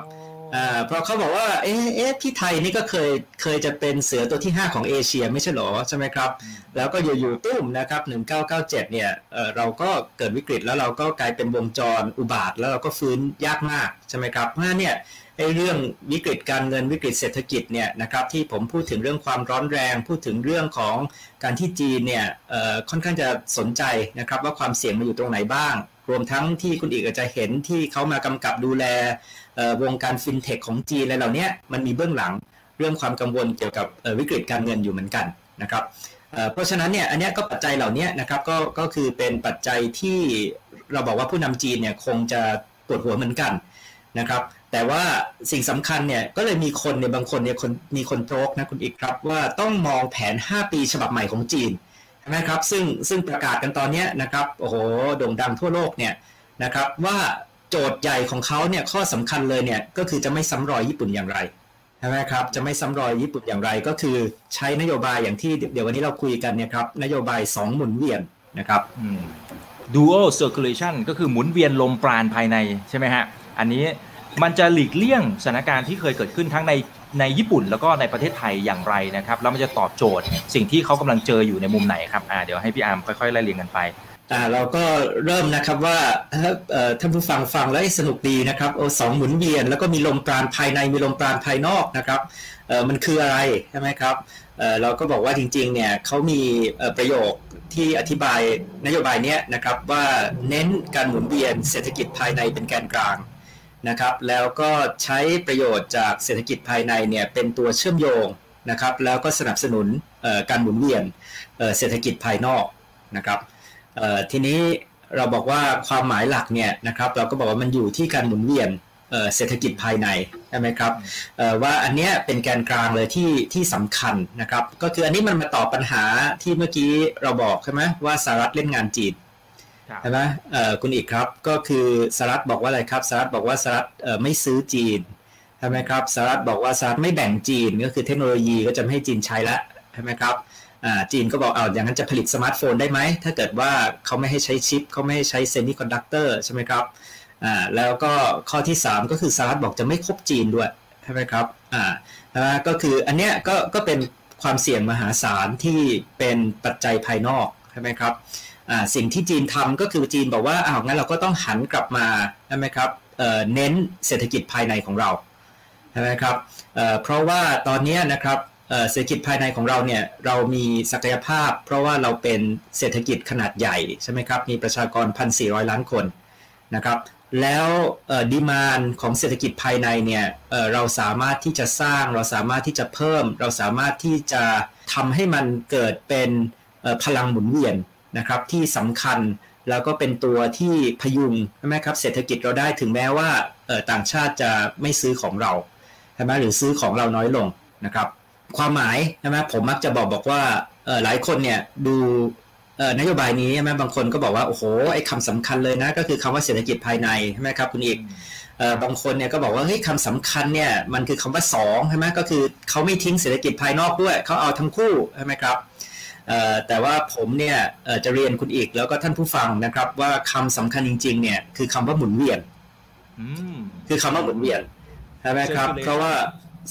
oh. เพราะเขาบอกว่าเอ๊ะที่ไทยนี่ก็เคยเคยจะเป็นเสือตัวที่ห้าของเอเชียไม่ใช่หรอใช่ไหมครับ mm. แล้วก็อยู่ๆตุ้มนะครับหนึ่งพันเก้าร้อยเก้าสิบเจ็ดเนี่ย เอ่อ เราก็เกิดวิกฤตแล้วเราก็กลายเป็นวงจรอุบาทแล้วเราก็ฟื้นยากมากใช่ไหมครับเพราะฉะนั้นเนี่ยไอ้เรื่องวิกฤตการเงินวิกฤตเศรษฐกิจเนี่ยนะครับที่ผมพูดถึงเรื่องความร้อนแรงพูดถึงเรื่องของการที่จีนเนี่ยค่อนข้างจะสนใจนะครับว่าความเสี่ยงมันอยู่ตรงไหนบ้างรวมทั้งที่คุณเอกอาจจะเห็นที่เขามากำกับดูแลวงการฟินเทคของจีนอะไรเหล่านี้มันมีเบื้องหลังเรื่องความกังวลเกี่ยวกับวิกฤตการเงินอยู่เหมือนกันนะครับเพราะฉะนั้นเนี่ยอันนี้ก็ปัจจัยเหล่านี้นะครับก็ก็คือเป็นปัจจัยที่เราบอกว่าผู้นำจีนเนี่ยคงจะปวดหัวเหมือนกันนะครับแต่ว่าสิ่งสำคัญเนี่ยก็เลยมีคนเนี่ยบางคนเนี่ยคนมีคนโจกนะคุณอีกครับว่าต้องมองแผนห้าปีฉบับใหม่ของจีนใช่ไหมครับซึ่งซึ่งประกาศกันตอนนี้นะครับโอ้โหโด่งดังทั่วโลกเนี่ยนะครับว่าโจทย์ใหญ่ของเขาเนี่ยข้อสำคัญเลยเนี่ยก็คือจะไม่ซ้ำรอยญี่ปุ่นอย่างไรใช่ไหมครับจะไม่ซ้ำรอยญี่ปุ่นอย่างไรก็คือใช้นโยบายอย่างที่เดี๋ยววันนี้เราคุยกันเนี่ยครับนโยบายสองหมุนเวียนนะครับ dual circulation ก็คือหมุนเวียนลมปราณภายในใช่ไหมฮะอันนี้มันจะหลีกเลี่ยงสถานการณ์ที่เคยเกิดขึ้นทั้งในในญี่ปุ่นแล้วก็ในประเทศไทยอย่างไรนะครับแล้วมันจะตอบโจทย์สิ่งที่เขากำลังเจออยู่ในมุมไหนครับอ่าเดี๋ยวให้พี่อาร์มค่อยๆไล่เรียงกันไปอ่าเราก็เริ่มนะครับว่าท่านผู้ฟังฟังแล้วสนุกดีนะครับโอ้สองหมุนเวียนแล้วก็มีลมปราณภายในมีลมปราณภายนอกนะครับเออมันคืออะไรใช่ไหมครับเออเราก็บอกว่าจริงๆเนี่ยเขามีประโยคที่อธิบายนโยบายเนี้ยนะครับว่าเน้นการหมุนเวียนเศรษฐกิจภายในเป็นแกนกลางนะครับแล้วก็ใช้ประโยชน์จากเศรษฐกิจภายในเนี่ยเป็นตัวเชื่อมโยงนะครับแล้วก็สนับสนุนการหมุนเวียนเศรษฐกิจภายนอกนะครับทีนี้เราบอกว่าความหมายหลักเนี่ยนะครับเราก็บอกว่ามันอยู่ที่การหมุนเวียนเศรษฐกิจภายในใช่ไหมครับว่าอันเนี้ยเป็นแกนกลางเลยที่ที่สำคัญนะครับก็คืออันนี้มันมาตอบปัญหาที่เมื่อกี้เราบอกใช่ไหมว่าสหรัฐเล่นงานจีนใช่ไหมคุณอีกครับก็คือสหรัฐบอกว่าอะไรครับสหรัฐบอกว่าสหรัฐไม่ซื้อจีนใช่ไหมครับสหรัฐบอกว่าสหรัฐไม่แบ่งจีนก็คือเทคโนโลยีก็จะไม่ให้จีนใช้แล้วใช่ไหมครับจีนก็บอกเอาอย่างนั้นจะผลิตสมาร์ทโฟนได้ไหมถ้าเกิดว่าเขาไม่ให้ใช้ชิปเขาไม่ให้ใช้เซมิคอนดักเตอร์ใช่ไหมครับแล้วก็ข้อที่สามก็คือสหรัฐบอกจะไม่คบจีนด้วยใช่ไหมครับก็คืออันเนี้ยก็ก็เป็นความเสี่ยงมหาศาลที่เป็นปัจจัยภายนอกใช่ไหมครับสิ่งที่จีนทำก็คือจีนบอกว่าอ้าวงั้นเราก็ต้องหันกลับมาใช่ไหมครับ เอ่อ เน้นเศรษฐกิจภายในของเราใช่ไหมครับ เอ่อ เพราะว่าตอนนี้นะครับเศรษฐกิจภายในของเราเนี่ยเรามีศักยภาพเพราะว่าเราเป็นเศรษฐกิจขนาดใหญ่ใช่ไหมครับมีประชากร หนึ่งพันสี่ร้อย ล้านคนนะครับแล้วดีมานด์ของเศรษฐกิจภายในเนี่ย เอ่อ เราสามารถที่จะสร้างเราสามารถที่จะเพิ่มเราสามารถที่จะทำให้มันเกิดเป็นพลังหมุนเวียนนะครับที่สำคัญแล้วก็เป็นตัวที่พยุงใช่ไหมครับเศรษฐกิจเราได้ถึงแม้ว่าต่างชาติจะไม่ซื้อของเราใช่ไหมหรือซื้อของเราน้อยลงนะครับความหมายใช่ไหมผมมักจะบอกบอกว่าหลายคนเนี่ยดู นโยบายนี้ใช่ไหมบางคนก็บอกว่าโอ้โหไอ้คำสำคัญเลยนะก็คือคำว่าเศรษฐกิจภายในใช่ไหมครับคุณเอกบางคนเนี่ยก็บอกว่าเฮ้ยคำสำคัญเนี่ยมันคือคำว่าสองใช่ไหมก็คือเขาไม่ทิ้งเศรษฐกิจภายนอกด้วยเขาเอาทั้งคู่ใช่ไหมครับแต่ว่าผมเนี่ยจะเรียนคุณเอกแล้วก็ท่านผู้ฟังนะครับว่าคำสำคัญจริงๆเนี่ยคือคำว่าหมุนเวียนคือคำว่าหมุนเวียนใช่ไหมครับเพราะว่า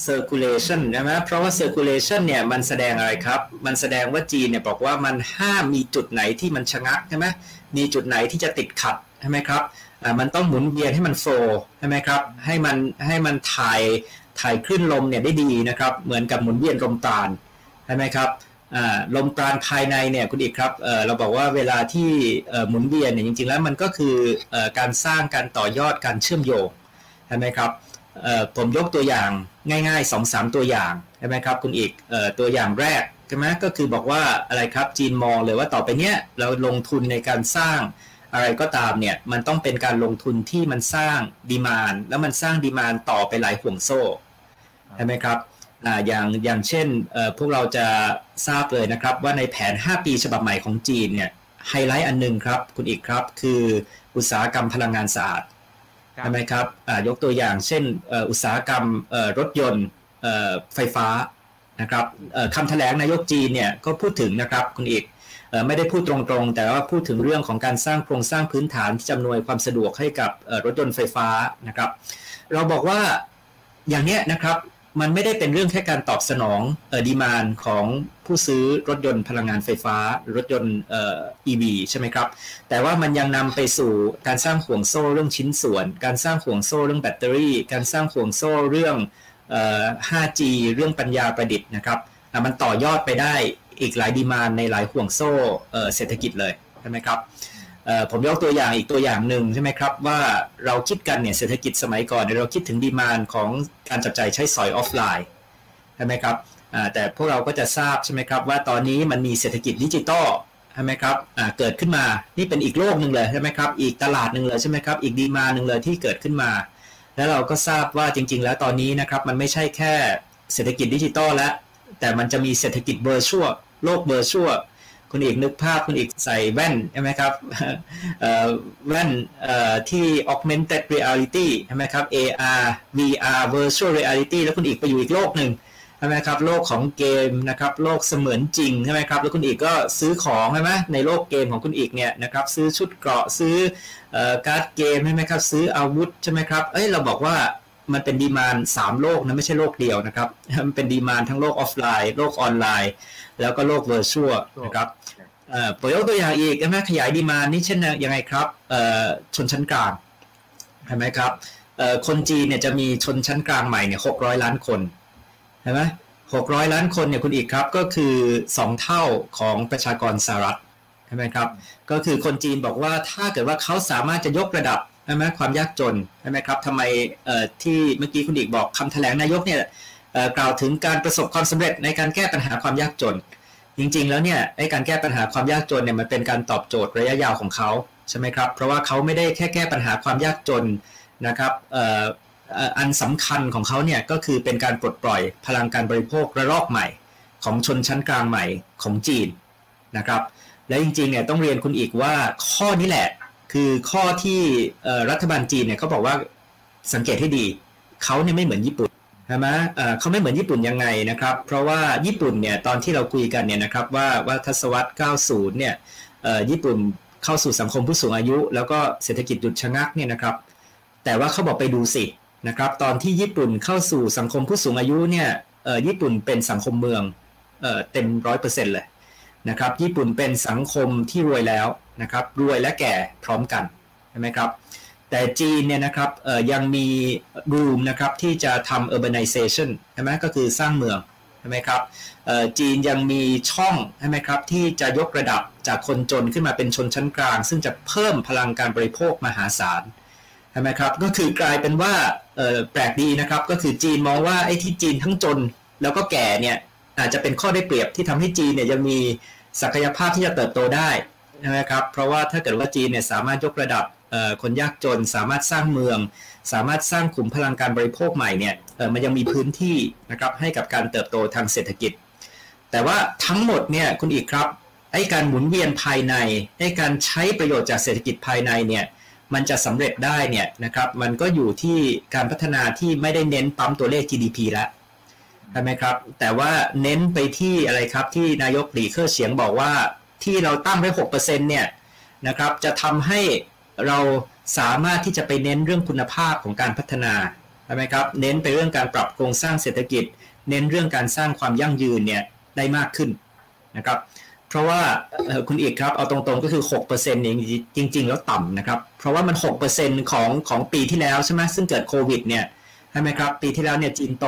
circulation ใช่ไหมเพราะว่า circulation เนี่ยมันแสดงอะไรครับมันแสดงว่าจีนเนี่ยบอกว่ามันห้ามมีจุดไหนที่มันชะงักใช่ไหมมีจุดไหนที่จะติดขัดใช่ไหมครับมันต้องหมุนเวียนให้มันโฟล์ใช่ไหมครับให้มันให้มันถ่ายถ่ายคลื่นลมเนี่ยได้ดีนะครับเหมือนกับหมุนเวียนลมตราลใช่ไหมครับลมตราลภายในเนี่ยคุณอีกครับ เ, เราบอกว่าเวลาที่หมุนเวียนเนี่ยจริงๆแล้วมันก็คือการสร้างการต่อยอดการเชื่อมโยงใช่ไหมครับผมยกตัวอย่างง่ายๆ สองถึงสาม ตัวอย่างใช่ไหมครับคุณอีกตัวอย่างแรกใช่ไหมก็คือบอกว่าอะไรครับจีนมองเลยว่าต่อไปเนี้ยเราลงทุนในการสร้างอะไรก็ตามเนี่ยมันต้องเป็นการลงทุนที่มันสร้างดีมานด์แล้วมันสร้างดีมานด์ต่อไปหลายห่วงโซ่ใช่ไหมครับอ่าอย่างอย่างเช่นเอ่อพวกเราจะทราบเลยนะครับว่าในแผนห้าปีฉบับใหม่ของจีนเนี่ยไฮไลท์อันนึงครับคุณอีกครับคืออุตสาหกรรมพลังงานสะอาดใช่ไหมครับอ่ายกตัวอย่างเช่นเอ่ออุตสาหกรรมเอ่อรถยนต์เอ่อไฟฟ้านะครับเอ่อคำแถลงนายกจีนเนี่ยก็พูดถึงนะครับคุณอีกไม่ได้พูดตรงๆแต่ว่าพูดถึงเรื่องของการสร้างโครงสร้างพื้นฐานที่อำนวยความสะดวกให้กับรถยนต์ไฟฟ้านะครับเราบอกว่าอย่างเนี้ยนะครับมันไม่ได้เป็นเรื่องแค่การตอบสนองเอ่อดีมานด์ของผู้ซื้อรถยนต์พลังงานไฟฟ้ารถยนต์เอ่อ อี วี ใช่ไหมครับแต่ว่ามันยังนำไปสู่การสร้างห่วงโซ่เรื่องชิ้นส่วนการสร้างห่วงโซ่เรื่องแบตเตอรี่การสร้างห่วงโซ่เรื่องเอ่อ ห้าจี เรื่องปัญญาประดิษฐ์นะครับมันต่อยอดไปได้อีกหลายดีมานด์ในหลายห่วงโซ่เศรษฐกิจเลยใช่ไหมครับผมยกตัวอย่างอีกตัวอย่างหนึ่งใช่ไหมครับว่าเราคิดกันเนี่ยเศรษฐกิจสมัยก่อนเราคิดถึงดีมานด์ของการจับจ่ายใช้สอยออฟไลน์ใช่ไหมครับแต่พวกเราก็จะทราบใช่ไหมครับว่าตอนนี้มันมีเศรษฐกิจดิจิตอลใช่ไหมครับเกิดขึ้นมานี่เป็นอีกโลกหนึ่งเลยใช่ไหมครับอีกตลาดหนึ่งเลยใช่ไหมครับอีกดีมานด์หนึ่งเลยที่เกิดขึ้นมาแล้วเราก็ทราบว่าจริงๆแล้วตอนนี้นะครับมันไม่ใช่แค่เศรษฐกิจดิจิตอลแล้วแต่มันจะมีเศรษฐกิจเวอร์ชวลโลกเวอร์ชวลคุณอีกนึกภาพคุณอีกใส่แว่นใช่ไหมครับแว่นที่ augmented reality ใช่ไหมครับ เอ อาร์ วี อาร์ virtual reality แล้วคุณอีกไปอยู่อีกโลกหนึ่งใช่ไหมครับโลกของเกมนะครับโลกเสมือนจริงใช่ไหมครับแล้วคุณอีกก็ซื้อของใช่ไหมในโลกเกมของคุณอีกเนี่ยนะครับซื้อชุดเกราะซื้อการ์ดเกมใช่ไหมครับซื้ออาวุธใช่ไหมครับเอ้ยเราบอกว่ามันเป็นดีมานด์สามโลกนะไม่ใช่โลกเดียวนะครับมันเป็นดีมานด์ทั้งโลกออฟไลน์โลกออนไลน์แล้วก็โลกเวอร์ชวลนะครับเอ่อผมยกตัวอย่างอีกใช่ไหมขยายดีมานด์นี่เช่นยังไงครับเอ่อชนชั้นกลางใช่ไหมครับเอ่อคนจีนเนี่ยจะมีชนชั้นกลางใหม่เนี่ยหกร้อยล้านคนใช่ไหมหกร้อยล้านคนเนี่ยคุณอีกครับก็คือสองเท่าของประชากรสหรัฐใช่ไหมครับก็คือคนจีนบอกว่าถ้าเกิดว่าเขาสามารถจะยกระดับใช่ไหมความยากจนใช่ไหมครับทำไมที่เมื่อกี้คุณเอกบอกคำแถลงนายกเนี่ยกล่าวถึงการประสบความสำเร็จในการแก้ปัญหาความยากจนจริงๆแล้วเนี่ยไอ้การแก้ปัญหาความยากจนเนี่ยมันเป็นการตอบโจทย์ระยะยาวของเขาใช่ไหมครับเพราะว่าเขาไม่ได้แค่แก้ปัญหาความยากจนนะครับอันสำคัญของเขาเนี่ยก็คือเป็นการปลดปล่อยพลังการบริโภคระลอกใหม่ของชนชั้นกลางใหม่ของจีนนะครับและจริงๆเนี่ยต้องเรียนคุณเอกว่าข้อนี้แหละคือข้อที่รัฐบาลจีนเนี่ยเขาบอกว่าสังเกตให้ดีเขาเนี่ยไม่เหมือนญี่ปุ่นใช่ไหมเขาไม่เหมือนญี่ปุ่นยังไงนะครับเพราะว่าญี่ปุ่นเนี่ยตอนที่เราคุยกันเนี่ยนะครับว่าว่าทศวรรษเก้าสิบเนี่ยญี่ปุ่นเข้าสู่สังคมผู้สูงอายุแล้วก็เศรษฐกิจหยุดชะงักเนี่ยนะครับแต่ว่าเขาบอกไปดูสินะครับตอนที่ญี่ปุ่นเข้าสู่สังคมผู้สูงอายุเนี่ยญี่ปุ่นเป็นสังคมเมืองเต็มร้อยเปอร์เซ็นต์เลยนะครับญี่ปุ่นเป็นสังคมที่รวยแล้วนะครับรวยและแก่พร้อมกันใช่ไหมครับแต่จีนเนี่ยนะครับยังมีรูมนะครับที่จะทำ urbanization ใช่ไหมก็คือสร้างเมืองใช่ไหมครับจีนยังมีช่องใช่ไหมครับที่จะยกระดับจากคนจนขึ้นมาเป็นชนชั้นกลางซึ่งจะเพิ่มพลังการบริโภคมหาศาลใช่ไหมครับก็คือกลายเป็นว่าแปลกดีนะครับก็คือจีนมองว่าไอ้ที่จีนทั้งจนแล้วก็แก่เนี่ยอาจจะเป็นข้อได้เปรียบที่ทำให้จีนเนี่ยยังมีศักยภาพที่จะเติบโตได้ใช่ไหมครับเพราะว่าถ้าเกิดว่าจีนเนี่ยสามารถยกระดับคนยากจนสามารถสร้างเมืองสามารถสร้างขุมพลังการบริโภคใหม่เนี่ยมันยังมีพื้นที่นะครับให้กับการเติบโตทางเศรษฐกิจแต่ว่าทั้งหมดเนี่ยคุณอีกครับ ไอ้การหมุนเวียนภายในไอ้การใช้ประโยชน์จากเศรษฐกิจภายในเนี่ยมันจะสำเร็จได้เนี่ยนะครับมันก็อยู่ที่การพัฒนาที่ไม่ได้เน้นปั๊มตัวเลข จี ดี พี แล้วใช่ไหมครับแต่ว่าเน้นไปที่อะไรครับที่นายกหลีเค่อเฉียงบอกว่าที่เราตั้งไว้ หกเปอร์เซ็นต์ เนี่ยนะครับจะทำให้เราสามารถที่จะไปเน้นเรื่องคุณภาพของการพัฒนาใช่ไหมครับเน้นไปเรื่องการปรับโครงสร้างเศรษฐกิจเน้นเรื่องการสร้างความยั่งยืนเนี่ยได้มากขึ้นนะครับเพราะว่าคุณเอกครับเอาตรงๆก็คือ หกเปอร์เซ็นต์ เนี่ยจริงๆแล้วต่ำนะครับเพราะว่ามัน หกเปอร์เซ็นต์ ของของปีที่แล้วใช่ไหมซึ่งเกิดโควิดเนี่ยใช่ไหมครับปีที่แล้วเนี่ยจีนโต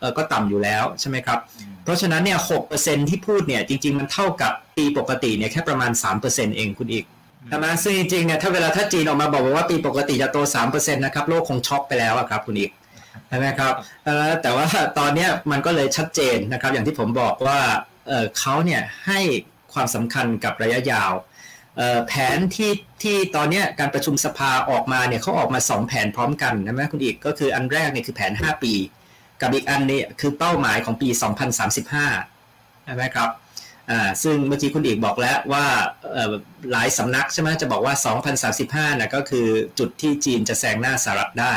เอ่อก็ต่ำอยู่แล้วใช่ไหมครับเพราะฉะนั้นเนี่ย หกเปอร์เซ็นต์ ที่พูดเนี่ยจริงๆมันเท่ากับปีปกติเนี่ยแค่ประมาณ สามเปอร์เซ็นต์ เองคุณเอกใช่ไหมซึ่งจริงๆเนี่ยถ้าเวลาถ้าจีนออกมาบอกว่าปีปกติจะโต สามเปอร์เซ็นต์ นะครับโลกคงช็อกไปแล้วครับคุณเอกใช่ไหมครับแต่ว่าตอนนี้มันก็เลยชัดเจนนะครับอย่างที่ผมบอกว่าเอ่อเขาเนี่ยให้ความสำคัญกับระยะยาวแผนที่ที่ตอนนี้การประชุมสภาออกมาเนี่ยเขาออกมาสองแผนพร้อมกันใช่ไหมคุณเอกก็คืออันแรกเนี่ยคือแผนห้าปีกับอีกอันนี้คือเป้าหมายของปีสองพันสามสิบห้าใช่ไหมครับอ่าซึ่งเมื่อกี้คุณเอกบอกแล้วว่าหลายสำนักใช่ไหมจะบอกว่าสองพันสามสิบห้านะก็คือจุดที่จีนจะแซงหน้าสหรัฐได้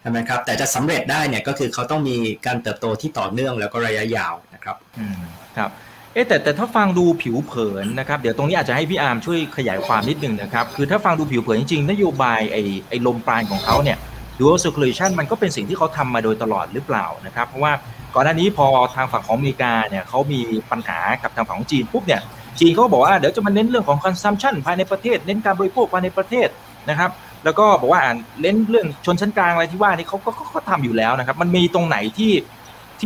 ใช่ไหมครับแต่จะสำเร็จได้เนี่ยก็คือเขาต้องมีการเติบโตที่ต่อเนื่องแล้วก็ระยะยาวนะครับอืมครับเอ๊ะแต่แต่ถ้าฟังดูผิวเผินนะครับเดี๋ยวตรงนี้อาจจะให้พี่อาร์มช่วยขยายความนิดนึงนะครับคือถ้าฟังดูผิวเผินจริงๆนโยบายไอ้ไอ้ลมปราณของเขาเนี่ย dual circulation มันก็เป็นสิ่งที่เขาทำมาโดยตลอดหรือเปล่านะครับเพราะว่าก่อนหน้านี้พอทางฝั่งของอเมริกาเนี่ยเขามีปัญหากับทางฝั่งของจีนปุ๊บเนี่ยจีนเขาบอกว่าเดี๋ยวจะมาเน้นเรื่องของ consumption ภายในประเทศเน้นการบริโภคภายในประเทศนะครับแล้วก็บอกว่าเน้นเรื่องชนชั้นกลางอะไรที่ว่านี่เขาก็เขาทำอยู่แล้วนะครับมันมีตรงไหนที่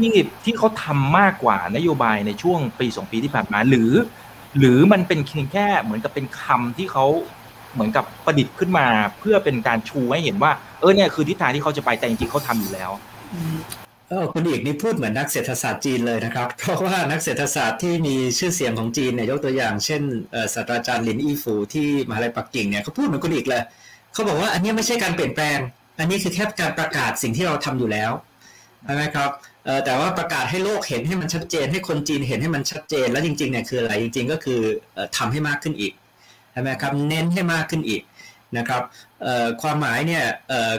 ที่ที่เขาทำมากกว่านโยบายในช่วงปีสองปีที่ผ่านมาหรือหรือมันเป็นเพียงแค่เหมือนกับเป็นคำที่เขาเหมือนกับประดิษฐ์ขึ้นมาเพื่อเป็นการชูให้เห็นว่าเออเนี่ยคือทิศทางที่เขาจะไปแต่จริงๆเขาทำอยู่แล้วเออคุณเอกนี่พูดเหมือนนักเศรษฐศาสตร์จีนเลยนะครับเพราะว่านักเศรษฐศาสตร์ที่มีชื่อเสียงของจีนเนี่ยยกตัวอย่างเช่นศาสตราจารย์หลินอี้ฝูที่มหาวิทยาลัยปักกิ่งเนี่ยเขาพูดเหมือนคุณเอกเลยเขาบอกว่าอันนี้ไม่ใช่การเปลี่ยนแปลงอันนี้คือแค่การประกาศสิ่งที่เราทำอยู่แล้วใช่ไหมครับแต่ว่าประกาศให้โลกเห็นให้มันชัดเจนให้คนจีนเห็นให้มันชัดเจนแล้วจริงๆเนี่ยคืออะไรจริงๆก็คือทำให้มากขึ้นอีกใช่ไหมครับเน้นให้มากขึ้นอีกนะครับความหมายเนี่ย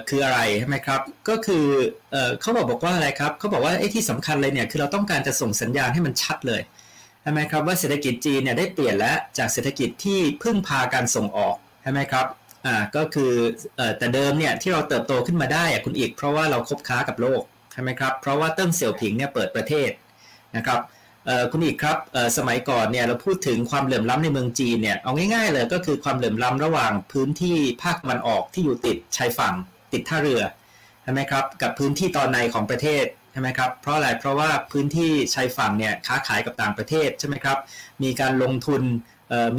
คืออะไรใช่ไหมครับก็คือเขาบอกบอกว่าอะไรครับเขาบอกว่าไอ้ที่สำคัญเลยเนี่ยคือเราต้องการจะส่งสัญญาณให้มันชัดเลยใช่ไหมครับว่าเศรษฐกิจจีนเนี่ยได้เปลี่ยนแล้วจากเศรษฐกิจที่พึ่งพาการส่งออกใช่ไหมครับอ่าก็คือแต่เดิมเนี่ยที่เราเติบโตขึ้นมาได้คุณเอกเพราะว่าเราคบค้ากับโลกใช่ไหมครับเพราะว่าเติ้งเสี่ยวผิงเนี่ยเปิดประเทศนะครับคุณอีกครับสมัยก่อนเนี่ยเราพูดถึงความเหลื่อมล้ำในเมืองจีนเนี่ยเอาง่ายๆเลยก็คือความเหลื่อมล้ำระหว่างพื้นที่ภาคตะวันออกที่อยู่ติดชายฝั่งติดท่าเรือใช่ไหมครับกับพื้นที่ตอนในของประเทศใช่ไหมครับเพราะอะไรเพราะว่าพื้นที่ชายฝั่งเนี่ยค้าขายกับต่างประเทศใช่ไหมครับมีการลงทุน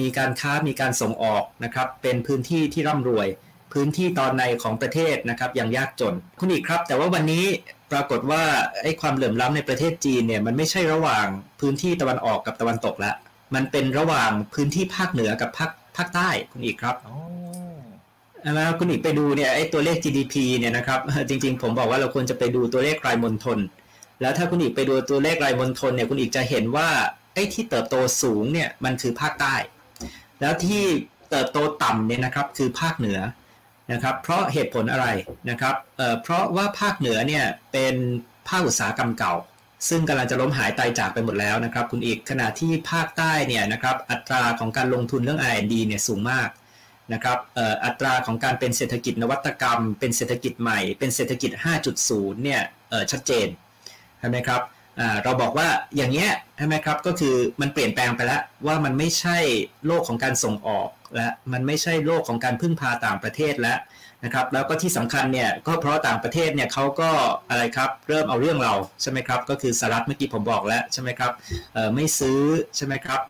มีการค้ามีการส่งออกนะครับเป็นพื้นที่ที่ร่ำรวยพื้นที่ตอนในของประเทศนะครับยังยากจนคุณอีกครับแต่ว่าวันนี้ปรากฏว่าไอ้ความเหลื่อมล้ำในประเทศจีนเนี่ยมันไม่ใช่ระหว่างพื้นที่ตะวันออกกับตะวันตกละมันเป็นระหว่างพื้นที่ภาคเหนือกับภาคภาคใต้คุณอีกครับอ๋อแล้วคุณอีกไปดูเนี่ยไอ้ตัวเลข จี ดี พี เนี่ยนะครับจริงๆผมบอกว่าเราควรจะไปดูตัวเลขรายมณฑลแล้วถ้าคุณอีกไปดูตัวเลขรายมณฑลเนี่ยคุณอีกจะเห็นว่าไอ้ที่เติบโตสูงเนี่ยมันคือภาคใต้แล้วที่เติบโตต่ำเนี่ยนะครับคือภาคเหนือนะครับเพราะเหตุผลอะไรนะครับ เอ่อ เพราะว่าภาคเหนือเนี่ยเป็นภาคอุตสาหกรรมเก่าซึ่งกำลังจะล้มหายตายจากไปหมดแล้วนะครับคุณอีกขณะที่ภาคใต้เนี่ยนะครับอัตราของการลงทุนเรื่อง อาร์ แอนด์ ดี เนี่ยสูงมากนะครับอัตราของการเป็นเศรษฐกิจนวัตกรรมเป็นเศรษฐกิจใหม่เป็นเศรษฐกิจ ห้าจุดศูนย์ เนี่ยชัดเจนใช่ไหมครับเราบอกว่าอย่างเงี้ยใช่ไหมครับก็คือมันเปลี่ยนแปลงไปแล้วว่ามันไม่ใช่โลกของการส่งออกและมันไม่ใช่โลกของการพึ่งพาต่างประเทศแล้วนะครับแล้วก็ที่สำคัญเนี่ยก็เพราะต่างประเทศเนี่ยเขาก็อะไรครับเริ่มเอาเรื่องเราใช่ไหมครับก็คือสหรัฐเมื่อกี้ผมบอกแล้วใช่ไหมครับไม่ซื้อใช่ไหมครับ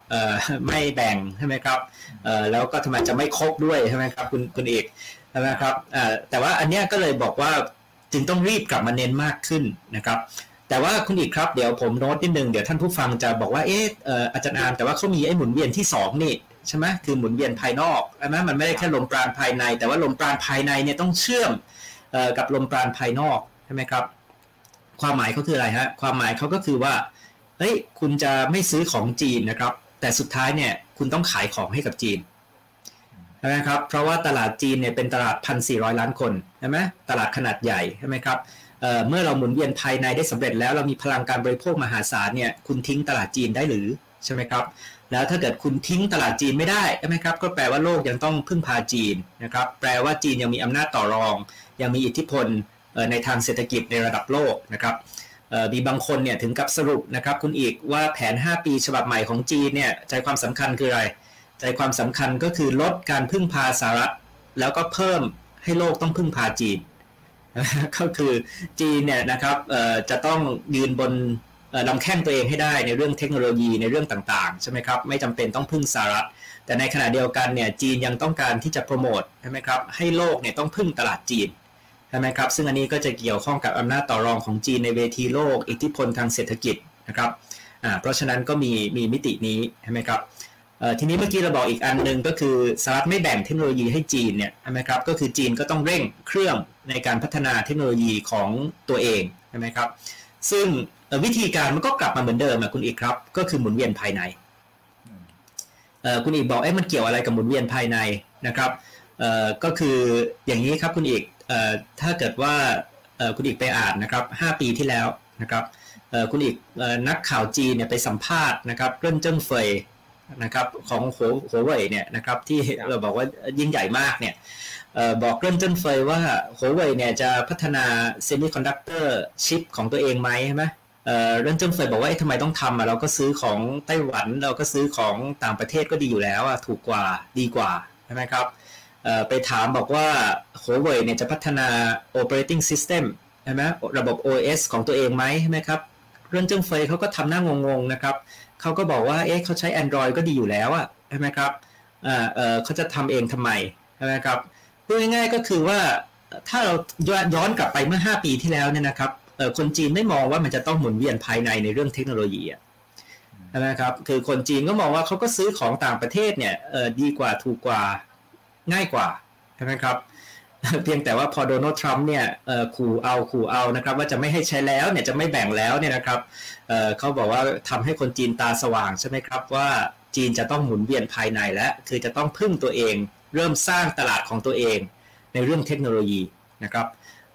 ไม่แบ่งใช่ไหมครับแล้วก็ทำไมจะไม่ครบด้วยใช่ไหมครับคุณคุณเอกใช่ไหมครับแต่ว่าอันเนี้ยก็เลยบอกว่าจึงต้องรีบกลับมาเน้นมากขึ้นนะครับแต่ว่าคุณอีกครับเดี๋ยวผมโน้ตนิดนึงเดี๋ยวท่านผู้ฟังจะบอกว่าเอออาจารย์อามแต่ว่าเขามีไอ้หมุนเวียนที่สองนี่ใช่ไหมคือหมุนเวียนภายนอกใช่ไหมมันไม่ได้แค่ลมปราณภายในแต่ว่าลมปราณภายในเนี่ยต้องเชื่อมกับลมปราณภายนอกใช่ไหมครับความหมายเขาคืออะไรฮะความหมายเขาก็คือว่าเฮ้ยคุณจะไม่ซื้อของจีนนะครับ แต่สุดท้ายเนี่ยคุณต้องขายของให้กับจีนใช่ไหมครับเพราะว่าตลาดจีนเนี่ยเป็นตลาด หนึ่งพันสี่ร้อย ล้านคนใช่ไหมตลาดขนาดใหญ่ใช่ไหมครับเอ่อเมื่อเราหมุนเวียนภายในได้สำเร็จแล้วเรามีพลังการบริโภคมหาศาลเนี่ยคุณทิ้งตลาดจีนได้หรือใช่ไหมครับแล้วถ้าเกิดคุณทิ้งตลาดจีนไม่ได้ใช่ไหมครับก็แปลว่าโลกยังต้องพึ่งพาจีนนะครับแปลว่าจีนยังมีอำนาจต่อรองยังมีอิทธิพลในทางเศรษฐกิจในระดับโลกนะครับมีบางคนเนี่ยถึงกับสรุปนะครับคุณอีกว่าแผนห้าปีฉบับใหม่ของจีนเนี่ยใจความสำคัญคืออะไรใจความสำคัญก็คือลดการพึ่งพาสหรัฐแล้วก็เพิ่มให้โลกต้องพึ่งพาจีนก็คือจีนเนี่ยนะครับจะต้องยืนบนลำแข้งตัวเองให้ได้ในเรื่องเทคโนโลยีในเรื่องต่างๆใช่ไหมครับไม่จำเป็นต้องพึ่งสหรัฐแต่ในขณะเดียวกันเนี่ยจีนยังต้องการที่จะโปรโมทใช่ไหมครับให้โลกเนี่ยต้องพึ่งตลาดจีนใช่ไหมครับซึ่งอันนี้ก็จะเกี่ยวข้องกับอำนาจต่อรองของจีนในเวทีโลกอิทธิพลทางเศรษฐกิจนะครับอ่าเพราะฉะนั้นก็มีมีมิตินี้ใช่ไหมครับเอ่อทีนี้เมื่อกี้เราบอกอีกอันนึงก็คือสหรัฐไม่แบ่งเทคโนโลยีให้จีนเนี่ยใช่ไหมครับก็คือจีนก็ต้องเร่งเครื่องในการพัฒนาเทคโนโลยีของตัวเองใช่ไหมครับซึ่งวิธีการมันก็กลับมาเหมือนเดิมอ่ะคุณอีกครับก็คือหมุนเวียนภายในเอ่อคุณอีกบอกเอ๊ะมันเกี่ยวอะไรกับหมุนเวียนภายในนะครับเอ่อก็คืออย่างนี้ครับคุณอีกเอ่อถ้าเกิดว่าเอ่อคุณอีกไปอ่านนะครับห้าปีที่แล้วนะครับเอ่อคุณอีกเอ่อนักข่าวจีนเนี่ยไปสัมภาษณ์นะครับเรื่องเจิ้งเฟยนะครับของโหเว่ยเนี่ยนะครับที่เราบอกว่ายิ่งใหญ่มากเนี่ยบอกเรื่องเจิ้นเฟยว่าโหเว่ยเนี่ยจะพัฒนาเซมิคอนดักเตอร์ชิปของตัวเองไหมใช่ไหมเรื่องเจิ้นเฟยบอกว่าทำไมต้องทำอ่ะเราก็ซื้อของไต้หวันเราก็ซื้อของต่างประเทศก็ดีอยู่แล้วอ่ะถูกกว่าดีกว่าใช่ไหมครับไปถามบอกว่าโหเว่ยเนี่ยจะพัฒนา operating system ใช่ไหมระบบ โอ เอส ของตัวเองไหมใช่ไหมครับเรื่องเจิ้นเฟยเขาก็ทำหน้างงๆนะครับเขาก็บอกว่าเอ๊ะเขาใช้ Android ก็ดีอยู่แล้วอ่ะใช่ไหมครับอ่าเออเขาจะทำเองทำไมใช่ไหมครับพูดง่ายๆก็คือว่าถ้าเราย้อนกลับไปเมื่อห้าปีที่แล้วเนี่ยนะครับเออคนจีนไม่มองว่ามันจะต้องหมุนเวียนภายในในเรื่องเทคโนโลยีอ่ะใช่ไหมครับคือคนจีนก็มองว่าเขาก็ซื้อของต่างประเทศเนี่ยเออดีกว่าถูกกว่าง่ายกว่าใช่ไหมครับเพียงแต่ว่าพอโดนัลด์ทรัมป์เนี่ยขู่เอาขู่เอานะครับว่าจะไม่ให้ใช้แล้วเนี่ยจะไม่แบ่งแล้วเนี่ยนะครับเขาบอกว่าทำให้คนจีนตาสว่างใช่ไหมครับว่าจีนจะต้องหมุนเวียนภายในและคือจะต้องพึ่งตัวเองเริ่มสร้างตลาดของตัวเองในเรื่องเทคโนโลยีนะครับ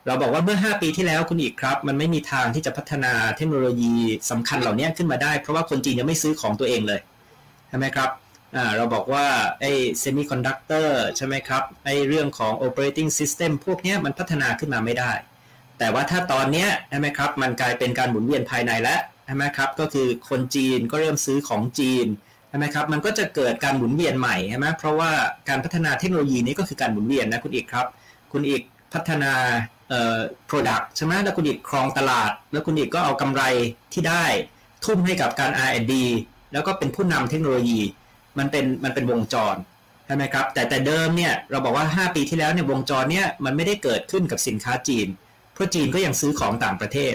เราบอกว่าเมื่อห้าปีที่แล้วคุณอีกครับมันไม่มีทางที่จะพัฒนาเทคโนโลยีสำคัญเหล่านี้ขึ้นมาได้เพราะว่าคนจีนยังไม่ซื้อของตัวเองเลยใช่ไหมครับเราบอกว่าไอ้เซมิคอนดักเตอร์ใช่ไหมครับไอ้เรื่องของ operating system พวกนี้มันพัฒนาขึ้นมาไม่ได้แต่ว่าถ้าตอนนี้ใช่ไหมครับมันกลายเป็นการหมุนเวียนภายในแล้วใช่ไหมครับก็คือคนจีนก็เริ่มซื้อของจีนใช่ไหมครับมันก็จะเกิดการหมุนเวียนใหม่ใช่ไหมเพราะว่าการพัฒนาเทคโนโลยีนี้ก็คือการหมุนเวียนนะคุณอีกครับคุณอีกพัฒนาเอ่อ product ใช่ไหมแล้วคุณอีกครองตลาดแล้วคุณอีกก็เอากำไรที่ได้ทุ่มให้กับการ อาร์ แอนด์ ดี แล้วก็เป็นผู้นำเทคโนโลยีมันเป็นมันเป็นวงจรใช่ไหมครับแต่แต่เดิมเนี่ยเราบอกว่าห้าปีที่แล้วเนี่ยวงจรเนี่ยมันไม่ได้เกิดขึ้นกับสินค้าจีนเพราะจีนก็ยังซื้อของต่างประเทศ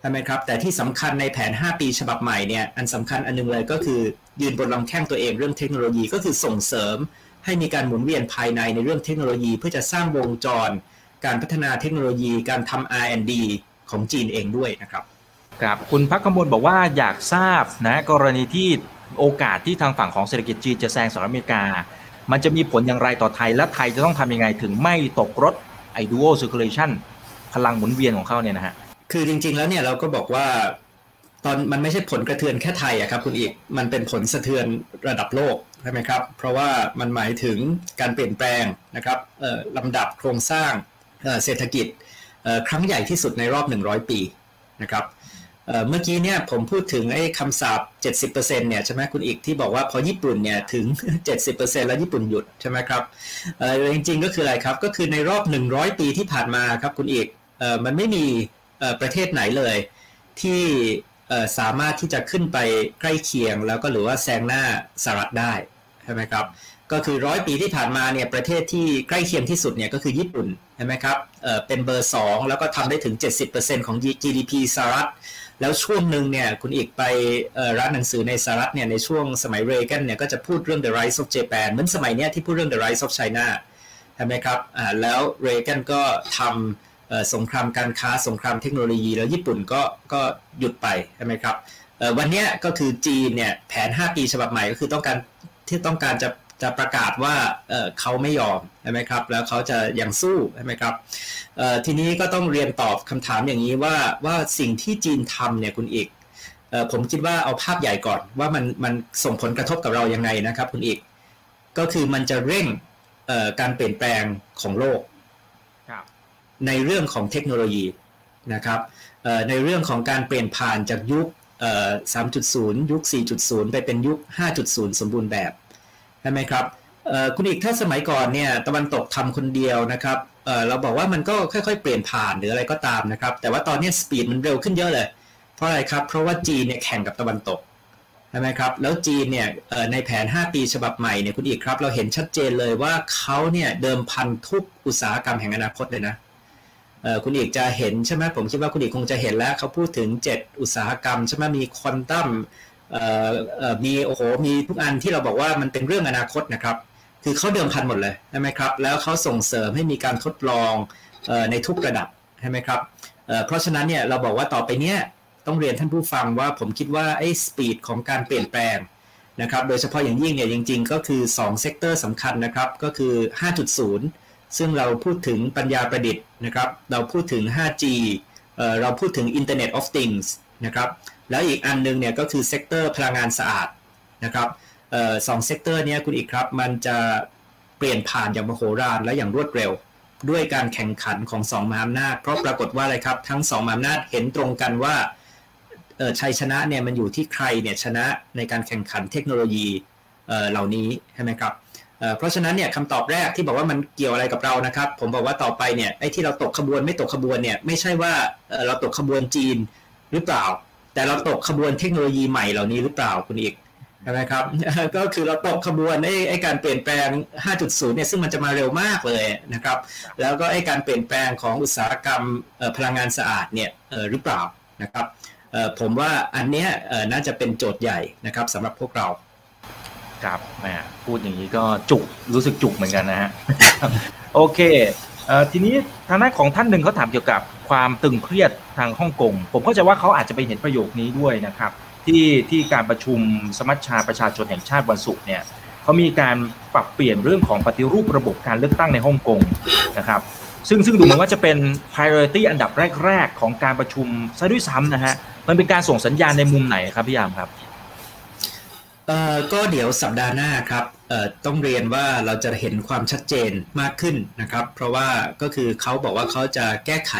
ใช่ไหมครับแต่ที่สำคัญในแผนห้าปีฉบับใหม่เนี่ยอันสำคัญอันนึงเลยก็คือยืนบนลำแข้งตัวเองเรื่องเทคโนโลยีก็คือส่งเสริมให้มีการหมุนเวียนภายในในเรื่องเทคโนโลยีเพื่อจะสร้างวงจรการพัฒนาเทคโนโลยีการทำ อาร์ แอนด์ ดี ของจีนเองด้วยนะครับครับคุณพักกมลบอกว่าอยากทราบนะกรณีที่โอกาสที่ทางฝั่งของเศรษฐกิจจีนจะแซงสหรัฐอเมริกามันจะมีผลอย่างไรต่อไทยและไทยจะต้องทำยังไงถึงไม่ตกรถไอ้ dual circulation พลังหมุนเวียนของเขาเนี่ยนะฮะคือจริงๆแล้วเนี่ยเราก็บอกว่าตอนมันไม่ใช่ผลกระเทือนแค่ไทยอะครับคุณอีกมันเป็นผลสะเทือนระดับโลกใช่ไหมครับเพราะว่ามันหมายถึงการเปลี่ยนแปลงนะครับลำดับโครงสร้างเศรษฐกิจครั้งใหญ่ที่สุดในรอบหนึ่งร้อยปีนะครับเมื่อกี้เนี่ยผมพูดถึงไอ้คำศัพท์ เจ็ดสิบเปอร์เซ็นต์ เนี่ยใช่ไหมคุณอีกที่บอกว่าพอญี่ปุ่นเนี่ยถึง เจ็ดสิบเปอร์เซ็นต์ แล้วญี่ปุ่นหยุดใช่ไหมครับจริงๆก็คืออะไรครับก็คือในรอบหนึ่งร้อยปีที่ผ่านมาครับคุณอีกมันไม่มีประเทศไหนเลยที่สามารถที่จะขึ้นไปใกล้เคียงแล้วก็หรือว่าแซงหน้าสหรัฐได้ใช่ไหมครับก็คือร้อยปีที่ผ่านมาเนี่ยประเทศที่ใกล้เคียงที่สุดเนี่ยก็คือญี่ปุ่นใช่ไหมครับเป็นเบอร์สองแล้วก็ทำได้ถึง เจ็ดสิบเปอร์เซ็นต์ ของ จี ดี พี สหรัฐแล้วช่วงหนึ่งเนี่ยคุณอีกไปร้านหนังสือในสหรัฐเนี่ยในช่วงสมัยเรแกนเนี่ยก็จะพูดเรื่อง The Rise of Japan เหมือนสมัยเนี้ยที่พูดเรื่อง The Rise of China ใช่ไหมครับอ่าแล้วเรแกนก็ทำสงครามการค้าสงครามเทคโนโลยีแล้วญี่ปุ่นก็ก็หยุดไปใช่ไหมครับ วันนี้ก็คือจีนเนี่ยแผนห้าปีฉบับใหม่ก็คือต้องการที่ต้องการจะจะประกาศว่าเขาไม่ยอมใช่ไหมครับแล้วเขาจะยังสู้ใช่ไหมครับทีนี้ก็ต้องเรียนตอบคำถามอย่างนี้ว่าว่าสิ่งที่จีนทำเนี่ยคุณเอกผมคิดว่าเอาภาพใหญ่ก่อนว่ามันมันส่งผลกระทบกับเรายังไงนะครับคุณเอกก็คือมันจะเร่งการเปลี่ยนแปลงของโลกในเรื่องของเทคโนโลยีนะครับในเรื่องของการเปลี่ยนผ่านจากยุค สามจุดศูนย์ ยุค สี่จุดศูนย์ ไปเป็นยุค ห้าจุดศูนย์ สมบูรณ์แบบใช่ไหมครับคุณอีกถ้าสมัยก่อนเนี่ยตะวันตกทำคนเดียวนะครับ เ, เราบอกว่ามันก็ค่อยๆเปลี่ยนผ่านหรืออะไรก็ตามนะครับแต่ว่าตอนนี้สปีดมันเร็วขึ้นเยอะเลยเพราะอะไรครับเพราะว่าจีนเนี่ยแข่งกับตะวันตกใช่ไหมครับแล้วจีนเนี่ยในแผนห้าปีฉบับใหม่เนี่ยคุณอีกครับเราเห็นชัดเจนเลยว่าเขาเนี่ยเดิมพันทุกอุตสาหกรรมแห่งอนาคตเลยนะคุณเอกจะเห็นใช่ไหมผมคิดว่าคุณเอกคงจะเห็นแล้วเขาพูดถึงเจ็ดอุตสาหกรรมใช่ไหมมีควอนตัมมีโอ้โหมีทุกอันที่เราบอกว่ามันเป็นเรื่องอนาคตนะครับคือเขาเดิมพันหมดเลยใช่ไหมครับแล้วเขาส่งเสริมให้มีการทดลองในทุกระดับใช่ไหมครับเพราะฉะนั้นเนี่ยเราบอกว่าต่อไปเนี้ยต้องเรียนท่านผู้ฟังว่าผมคิดว่าไอ้สปีดของการเปลี่ยนแปลงนะครับโดยเฉพาะอย่างยิ่งเนี่ยจริงๆก็คือสองเซกเตอร์สำคัญนะครับก็คือ ห้าจุดศูนย์ซึ่งเราพูดถึงปัญญาประดิษฐ์นะครับเราพูดถึง ห้าจี เอ่อเราพูดถึง Internet of Things นะครับแล้วอีกอันนึงเนี่ยก็คือเซกเตอร์พลังงานสะอาดนะครับเอ่อสองเซกเตอร์เนี้ยคุณอีกครับมันจะเปลี่ยนผ่านอย่างมโหฬารและอย่างรวดเร็วด้วยการแข่งขันของสองมหาอำนาจเพราะปรากฏว่าอะไรครับทั้งสองมหาอำนาจเห็นตรงกันว่าเอ่อชัยชนะเนี่ยมันอยู่ที่ใครเนี่ยชนะในการแข่งขันเทคโนโลยีเอ่อเหล่านี้ใช่มั้ยครับเพราะฉะนั้นเนี่ยคำตอบแรกที่บอกว่ามันเกี่ยวอะไรกับเรานะครับผมบอกว่าต่อไปเนี่ยไอ้ที่เราตกขบวนไม่ตกขบวนเนี่ยไม่ใช่ว่าเราตกขบวนจีนหรือเปล่าแต่เราตกขบวนเทคโนโลยีใหม่เหล่านี้หรือเปล่าคุณเอกใช่ไหมครับก็คือเราตกขบวนไอ้ไอ้การเปลี่ยนแปลง ห้าจุดศูนย์ เนี่ยซึ่งมันจะมาเร็วมากเลยนะครับแล้วก็ไอ้การเปลี่ยนแปลงของอุตสาหกรรมพลังงานสะอาดเนี่ยหรือเปล่านะครับผมว่าอันเนี้ยน่าจะเป็นโจทย์ใหญ่นะครับสำหรับพวกเราครับแม่พูดอย่างนี้ก็จุกรู้สึกจุกเหมือนกันนะฮะ โอเคเอ่อทีนี้ทางด้านของท่านหนึ่งเขาถามเกี่ยวกับความตึงเครียดทางฮ่องกงผมเข้าใจว่าเขาอาจจะไปเห็นประโยคนี้ด้วยนะครับที่ที่การประชุมสมัชชาประชาชนแห่งชาติวันศุกร์เนี่ยเขามีการปรับเปลี่ยนเรื่องของปฏิรูประบบการเลือกตั้งในฮ่องกงนะครับซึ่งซึ่งดูเหมือนว่าจะเป็น priority อันดับแรกๆของการประชุมซะด้วยซ้ำนะฮะมันเป็นการส่งสัญญาณในมุมไหนครับพี่ยามครับเอ่อก็เดี๋ยวสัปดาห์หน้าครับเอ่อต้องเรียนว่าเราจะเห็นความชัดเจนมากขึ้นนะครับเพราะว่าก็คือเขาบอกว่าเขาจะแก้ไข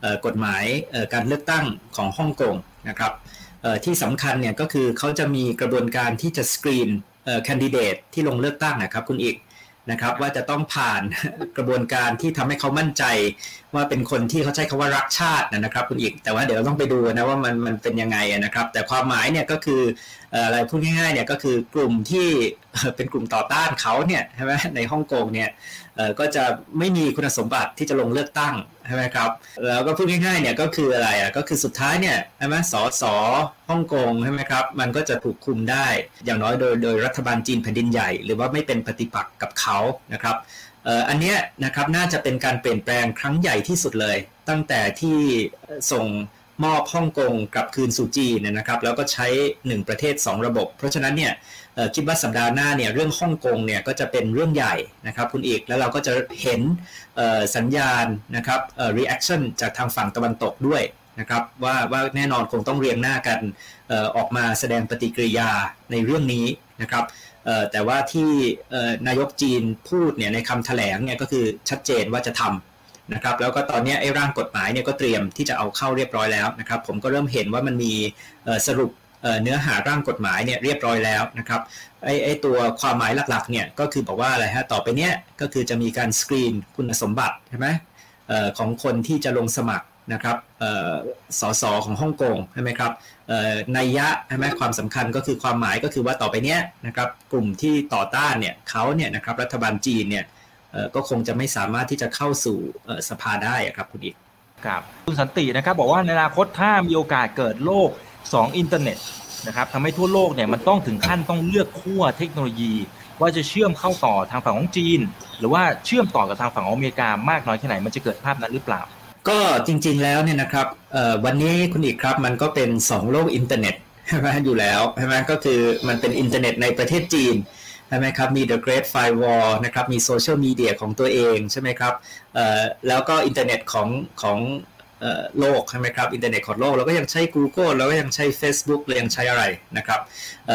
เอ่อกฎหมายเอ่อการเลือกตั้งของฮ่องกงนะครับเอ่อที่สำคัญเนี่ยก็คือเขาจะมีกระบวนการที่จะสกรีนเอ่อแคนดิเดตที่ลงเลือกตั้งนะครับคุณอีกนะครับว่าจะต้องผ่านกระบวนการที่ทำให้เขามั่นใจว่าเป็นคนที่เขาใช้คำว่ารักชาตินะครับคุณอีกแต่ว่าเดี๋ยวเราต้องไปดูนะว่ามันมันเป็นยังไงนะครับแต่ความหมายเนี่ยก็คืออะไรพูดง่ายๆเนี่ยก็คือกลุ่มที่เป็นกลุ่มต่อต้านเขาเนี่ยใช่ไหมในฮ่องกงเนี่ยก็จะไม่มีคุณสมบัติที่จะลงเลือกตั้งใช่ไหมครับแล้วก็พูดง่ายๆเนี่ยก็คืออะไรอ่ะก็คือสุดท้ายเนี่ยใช่ไหมสสฮ่องกงใช่ไหมครับมันก็จะถูกคุมได้อย่างน้อยโดยโดยรัฐบาลจีนแผ่นดินใหญ่หรือว่าไม่เป็นปฏิปักษ์กับเขานะครับอันเนี้ยนะครับน่าจะเป็นการเปลี่ยนแปลงครั้งใหญ่ที่สุดเลยตั้งแต่ที่ส่งมอบฮ่องกงกลับคืนสู่จีนนะครับแล้วก็ใช้หนึ่งประเทศสองระบบเพราะฉะนั้นเนี่ยคิดว่าสัปดาห์หน้าเนี่ยเรื่องฮ่องกงเนี่ยก็จะเป็นเรื่องใหญ่นะครับคุณเอกแล้วเราก็จะเห็นสัญญาณนะครับ reaction จากทางฝั่งตะวันตกด้วยนะครับว่าว่าแน่นอนคงต้องเรียงหน้ากันออกมาแสดงปฏิกิริยาในเรื่องนี้นะครับแต่ว่าที่นายกจีนพูดเนี่ยในคำแถลงเนี่ยก็คือชัดเจนว่าจะทำนะครับแล้วก็ตอนนี้ไอ้ร่างกฎหมายเนี่ยก็เตรียมที่จะเอาเข้าเรียบร้อยแล้วนะครับผมก็เริ่มเห็นว่ามันมีสรุปเนื้อหาร่างกฎหมายเนี่ยเรียบร้อยแล้วนะครับไอ้ไอ้ตัวความหมายหลักๆเนี่ยก็คือบอกว่าอะไรฮะต่อไปเนี้ยก็คือจะมีการสกรีนคุณสมบัติใช่ไหมของคนที่จะลงสมัครนะครับสสของฮ่องกงใช่ไหมครับนัยยะใช่ไหมความสำคัญก็คือความหมายก็คือว่าต่อไปเนี้ยนะครับกลุ่มที่ต่อต้านเนี่ยเขาเนี่ยนะครับรัฐบาลจีนเนี่ยก็คงจะไม่สามารถที่จะเข้าสู่สภาได้ครับคุณอีกครับคุณสันตินะครับบอกว่าในอนาคตถ้ามีโอกาสเกิดโลกสองอินเทอร์เน็ตนะครับทำให้ทั่วโลกเนี่ยมันต้องถึงขั้นต้องเลือกขั้วเทคโนโลยีว่าจะเชื่อมเข้าต่อทางฝั่งของจีนหรือว่าเชื่อมต่อกับทางฝั่งอเมริกามากน้อยแค่ไหนมันจะเกิดภาพนั้นหรือเปล่าก็จริงๆแล้วเนี่ยนะครับวันนี้คุณอีกครับมันก็เป็นสองโลกอินเทอร์เน็ต ใช่ไหมอยู่แล้วใช่ไหมก็คือมันเป็นอินเทอร์เน็ตในประเทศจีนใช่ไหมครับมี The Great Firewall นะครับมีโซเชียลมีเดียของตัวเองใช่ไหมครับแล้วก็อินเทอร์เน็ตของของโลกใช่ไหมครับอินเทอร์เน็ตของโลกเราก็ยังใช้ Google เราก็ยังใช้ Facebook เรายังใช้อะไรนะครับ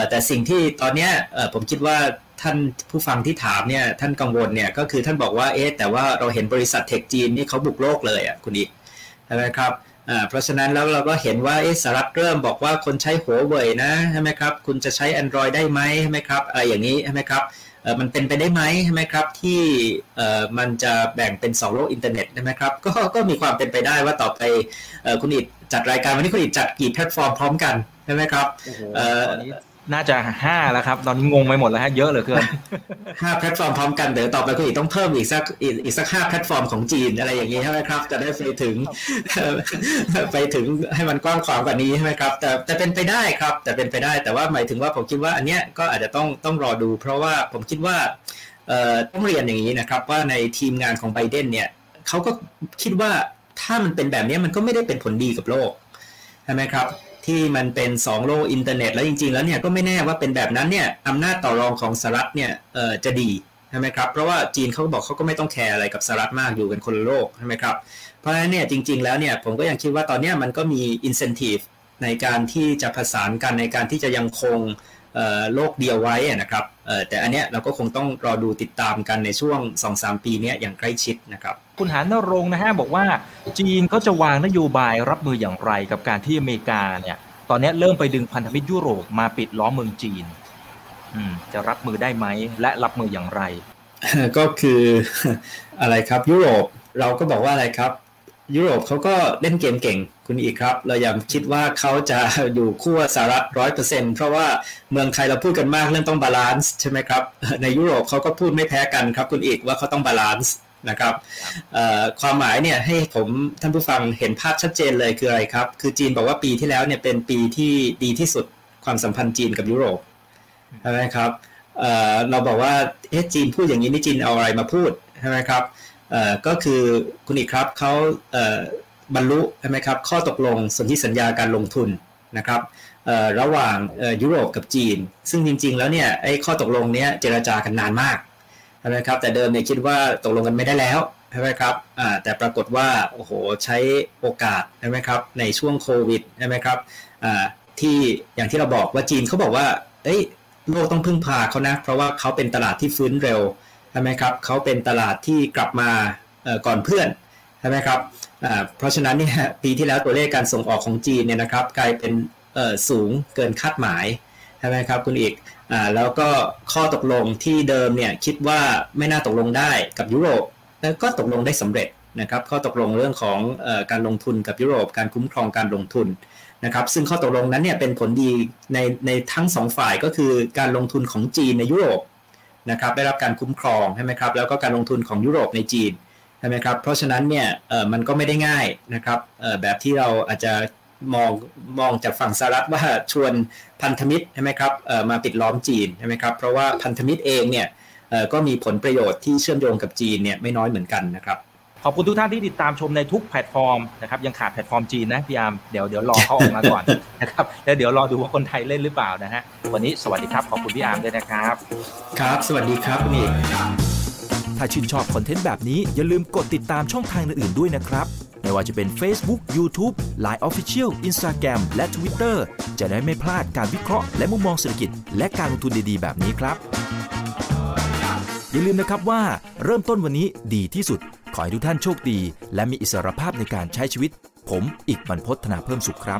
แต่สิ่งที่ตอนนี้ผมคิดว่าท่านผู้ฟังที่ถามเนี่ยท่านกังวลเนี่ยก็คือท่านบอกว่าเอ๊ะแต่ว่าเราเห็นบริษัทเทคจีนนี่เขาบุกโลกเลยอ่ะคุณอีกใช่ไหมครับเพราะฉะนั้นแล้วเราก็เห็นว่าเอ๊ะสหรัฐเริ่มบอกว่าคนใช้หัวเว่ยนะใช่ไหมครับคุณจะใช้ Android ได้ไหมใช่ไหมครับอะไรอย่างนี้ใช่ไหมครับมันเป็นไปได้ไหมใช่ไหมครับที่มันจะแบ่งเป็นสองโลกอินเทอร์เน็ตใช่ไหมครับก็ก็มีความเป็นไปได้ว่าต่อไปคุณอิดจัดรายการวันนี้คุณอิดจัดกี่แพลตฟอร์มพร้อมกันใช่ไหมครับตอนนี้น่าจะห้าแล้วครับตอนนี้งงไปหมดแล้วฮะเยอะเหลือเกินห้าแพลตฟอร์มพร้อมกันเดี๋ยวต่อไปคุณอิดต้องเพิ่มอีกสักอีกสักห้าแพลตฟอร์มของจีนอะไรอย่างนี้ใช่ไหมครับจะได้ไปถึงไปถึงให้มันกว้างขวางกว่านี้ใช่ไหมครับแต่แต่เป็นไปได้ครับแต่เป็นไปได้แต่ว่าหมายถึงว่าผมคิดว่าอันเนี้ยก็อาจจะต้องต้องรอดูเพราะว่าผมคิดว่าต้องเรียนอย่างนี้นะครับว่าในทีมงานของไบเดนเนี่ยเขาก็คิดว่าถ้ามันเป็นแบบนี้มันก็ไม่ได้เป็นผลดีกับโลกใช่ไหมครับที่มันเป็นสองโลกอินเทอร์เน็ตแล้วจริงๆแล้วเนี่ยก็ไม่แน่ว่าเป็นแบบนั้นเนี่ยอำนาจต่อรองของสหรัฐเนี่ยเอ่อจะดีใช่ไหมครับเพราะว่าจีนเขาบอกเขาก็ไม่ต้องแคร์อะไรกับสหรัฐมากอยู่กันคนละโลกใช่ไหมครับเพราะฉะนั้นเนี่ยจริงๆแล้วเนี่ยผมก็ยังคิดว่าตอนนี้มันก็มี incentive ในการที่จะผสานกันในการที่จะยังคงเอ่อโลกเดียวไว้นะครับเอ่อแต่อันเนี้ยเราก็คงต้องรอดูติดตามกันในช่วง สองถึงสาม ปีเนี้ยอย่างใกล้ชิดนะครับคุณหานรงค์นะฮะบอกว่าจีนเขาจะวางนโยบายรับมืออย่างไรกับการที่อเมริกาเนี่ยตอนนี้เริ่มไปดึงพันธมิตรยุโรปมาปิดล้อมเมืองจีนอืมจะรับมือได้ไหมและรับมืออย่างไรก็คืออะไรครับยุโรปเราก็บอกว่าอะไรครับยุโรปเขาก็เล่นเกมเก่งคุณอีกครับเราอย่าคิดว่าเขาจะอยู่ขั้วสหรัฐ ร้อยเปอร์เซ็นต์ เพราะว่าเมืองไทยเราพูดกันมากเรื่องต้องบาลานซ์ใช่ไหมครับในยุโรปเขาก็พูดไม่แพ้กันครับคุณอีกว่าเขาต้องบาลานซ์นะครับความหมายเนี่ยให้ผมท่านผู้ฟังเห็นภาพชัดเจนเลยคืออะไรครับคือจีนบอกว่าปีที่แล้วเนี่ยเป็นปีที่ดีที่สุดความสัมพันธ์จีนกับยุโรปใช่ไหมครับเราบอกว่าเอ๊ะจีนพูดอย่างนี้นี่จีนเอาอะไรมาพูดใช่ไหมครับก็คือคุณอีกครับเขาบรรลุใช่ไหมครับข้อตกลงสนธิสัญญาการลงทุนนะครับระหว่างยุโรปกับจีนซึ่งจริงๆแล้วเนี่ยไอ้ข้อตกลงเนี้ยเจรจากันนานมากใช่ไหมครับแต่เดิมเนี่ยคิดว่าตกลงกันไม่ได้แล้วใช่ไหมครับแต่ปรากฏว่าโอ้โหใช้โอกาสใช่ไหมครับในช่วงโควิดใช่ไหมครับที่อย่างที่เราบอกว่าจีนเขาบอกว่าเอ้ยโลกต้องพึ่งพาเขานะเพราะว่าเขาเป็นตลาดที่ฟื้นเร็วใช่ไหมครับเขาเป็นตลาดที่กลับมาก่อนเพื่อนใช่ไหมครับเพราะฉะนั้นเนี่ยปีที่แล้วตัวเลขการส่งออกของจีนเนี่ยนะครับกลายเป็นสูงเกินคาดหมายใช่ไหมครับคุณอีกแล้วก็ข้อตกลงที่เดิมเนี่ยคิดว่าไม่น่าตกลงได้กับยุโรปแล้วก็ตกลงได้สำเร็จนะครับข้อตกลงเรื่องของการลงทุนกับยุโรปการคุ้มครองการลงทุนนะครับซึ่งข้อตกลงนั้นเนี่ยเป็นผลดีในในทั้งสองฝ่ายก็คือการลงทุนของจีนในยุโรปนะครับได้รับการคุ้มครองใช่ไหมครับแล้วก็การลงทุนของยุโรปในจีนใช่ไหมครับเพราะฉะนั้นเนี่ยมันก็ไม่ได้ง่ายนะครับแบบที่เราอาจจะมองมองจากฝั่งสหรัฐว่าชวนพันธมิตรใช่ไหมครับมาปิดล้อมจีนใช่ไหมครับเพราะว่าพันธมิตรเองเนี่ยก็มีผลประโยชน์ที่เชื่อมโยงกับจีนเนี่ยไม่น้อยเหมือนกันนะครับขอบคุณทุกท่านที่ติดตามชมในทุกแพลตฟอร์มนะครับยังขาดแพลตฟอร์มจีนนะพี่อาร์มเดี๋ยวเดี๋ยวรอเขาออกมาก่อนนะครับแล้วเดี๋ยวรอดูว่าคนไทยเล่นหรือเปล่านะฮะวันนี้สวัสดีครับขอบคุณพี่อาร์มด้วยนะครับครับสวัสดีครับนี่ถ้าชื่นชอบคอนเทนต์แบบนี้อย่าลืมกดติดตามช่องทางอื่นๆด้วยนะครับไม่ว่าจะเป็น Facebook, YouTube, ไลน์ Official, Instagram และ Twitter จะได้ไม่พลาดการวิเคราะห์และมุมมองเศรษฐกิจและการลงทุนดีๆแบบนี้ครับอย่าลืมนะครับว่าเริ่มต้นวันนี้ดีที่สุดขอให้ทุกท่านโชคดีและมีอิสรภาพในการใช้ชีวิตผมอิกบรรพต ธนาเพิ่มสุขครับ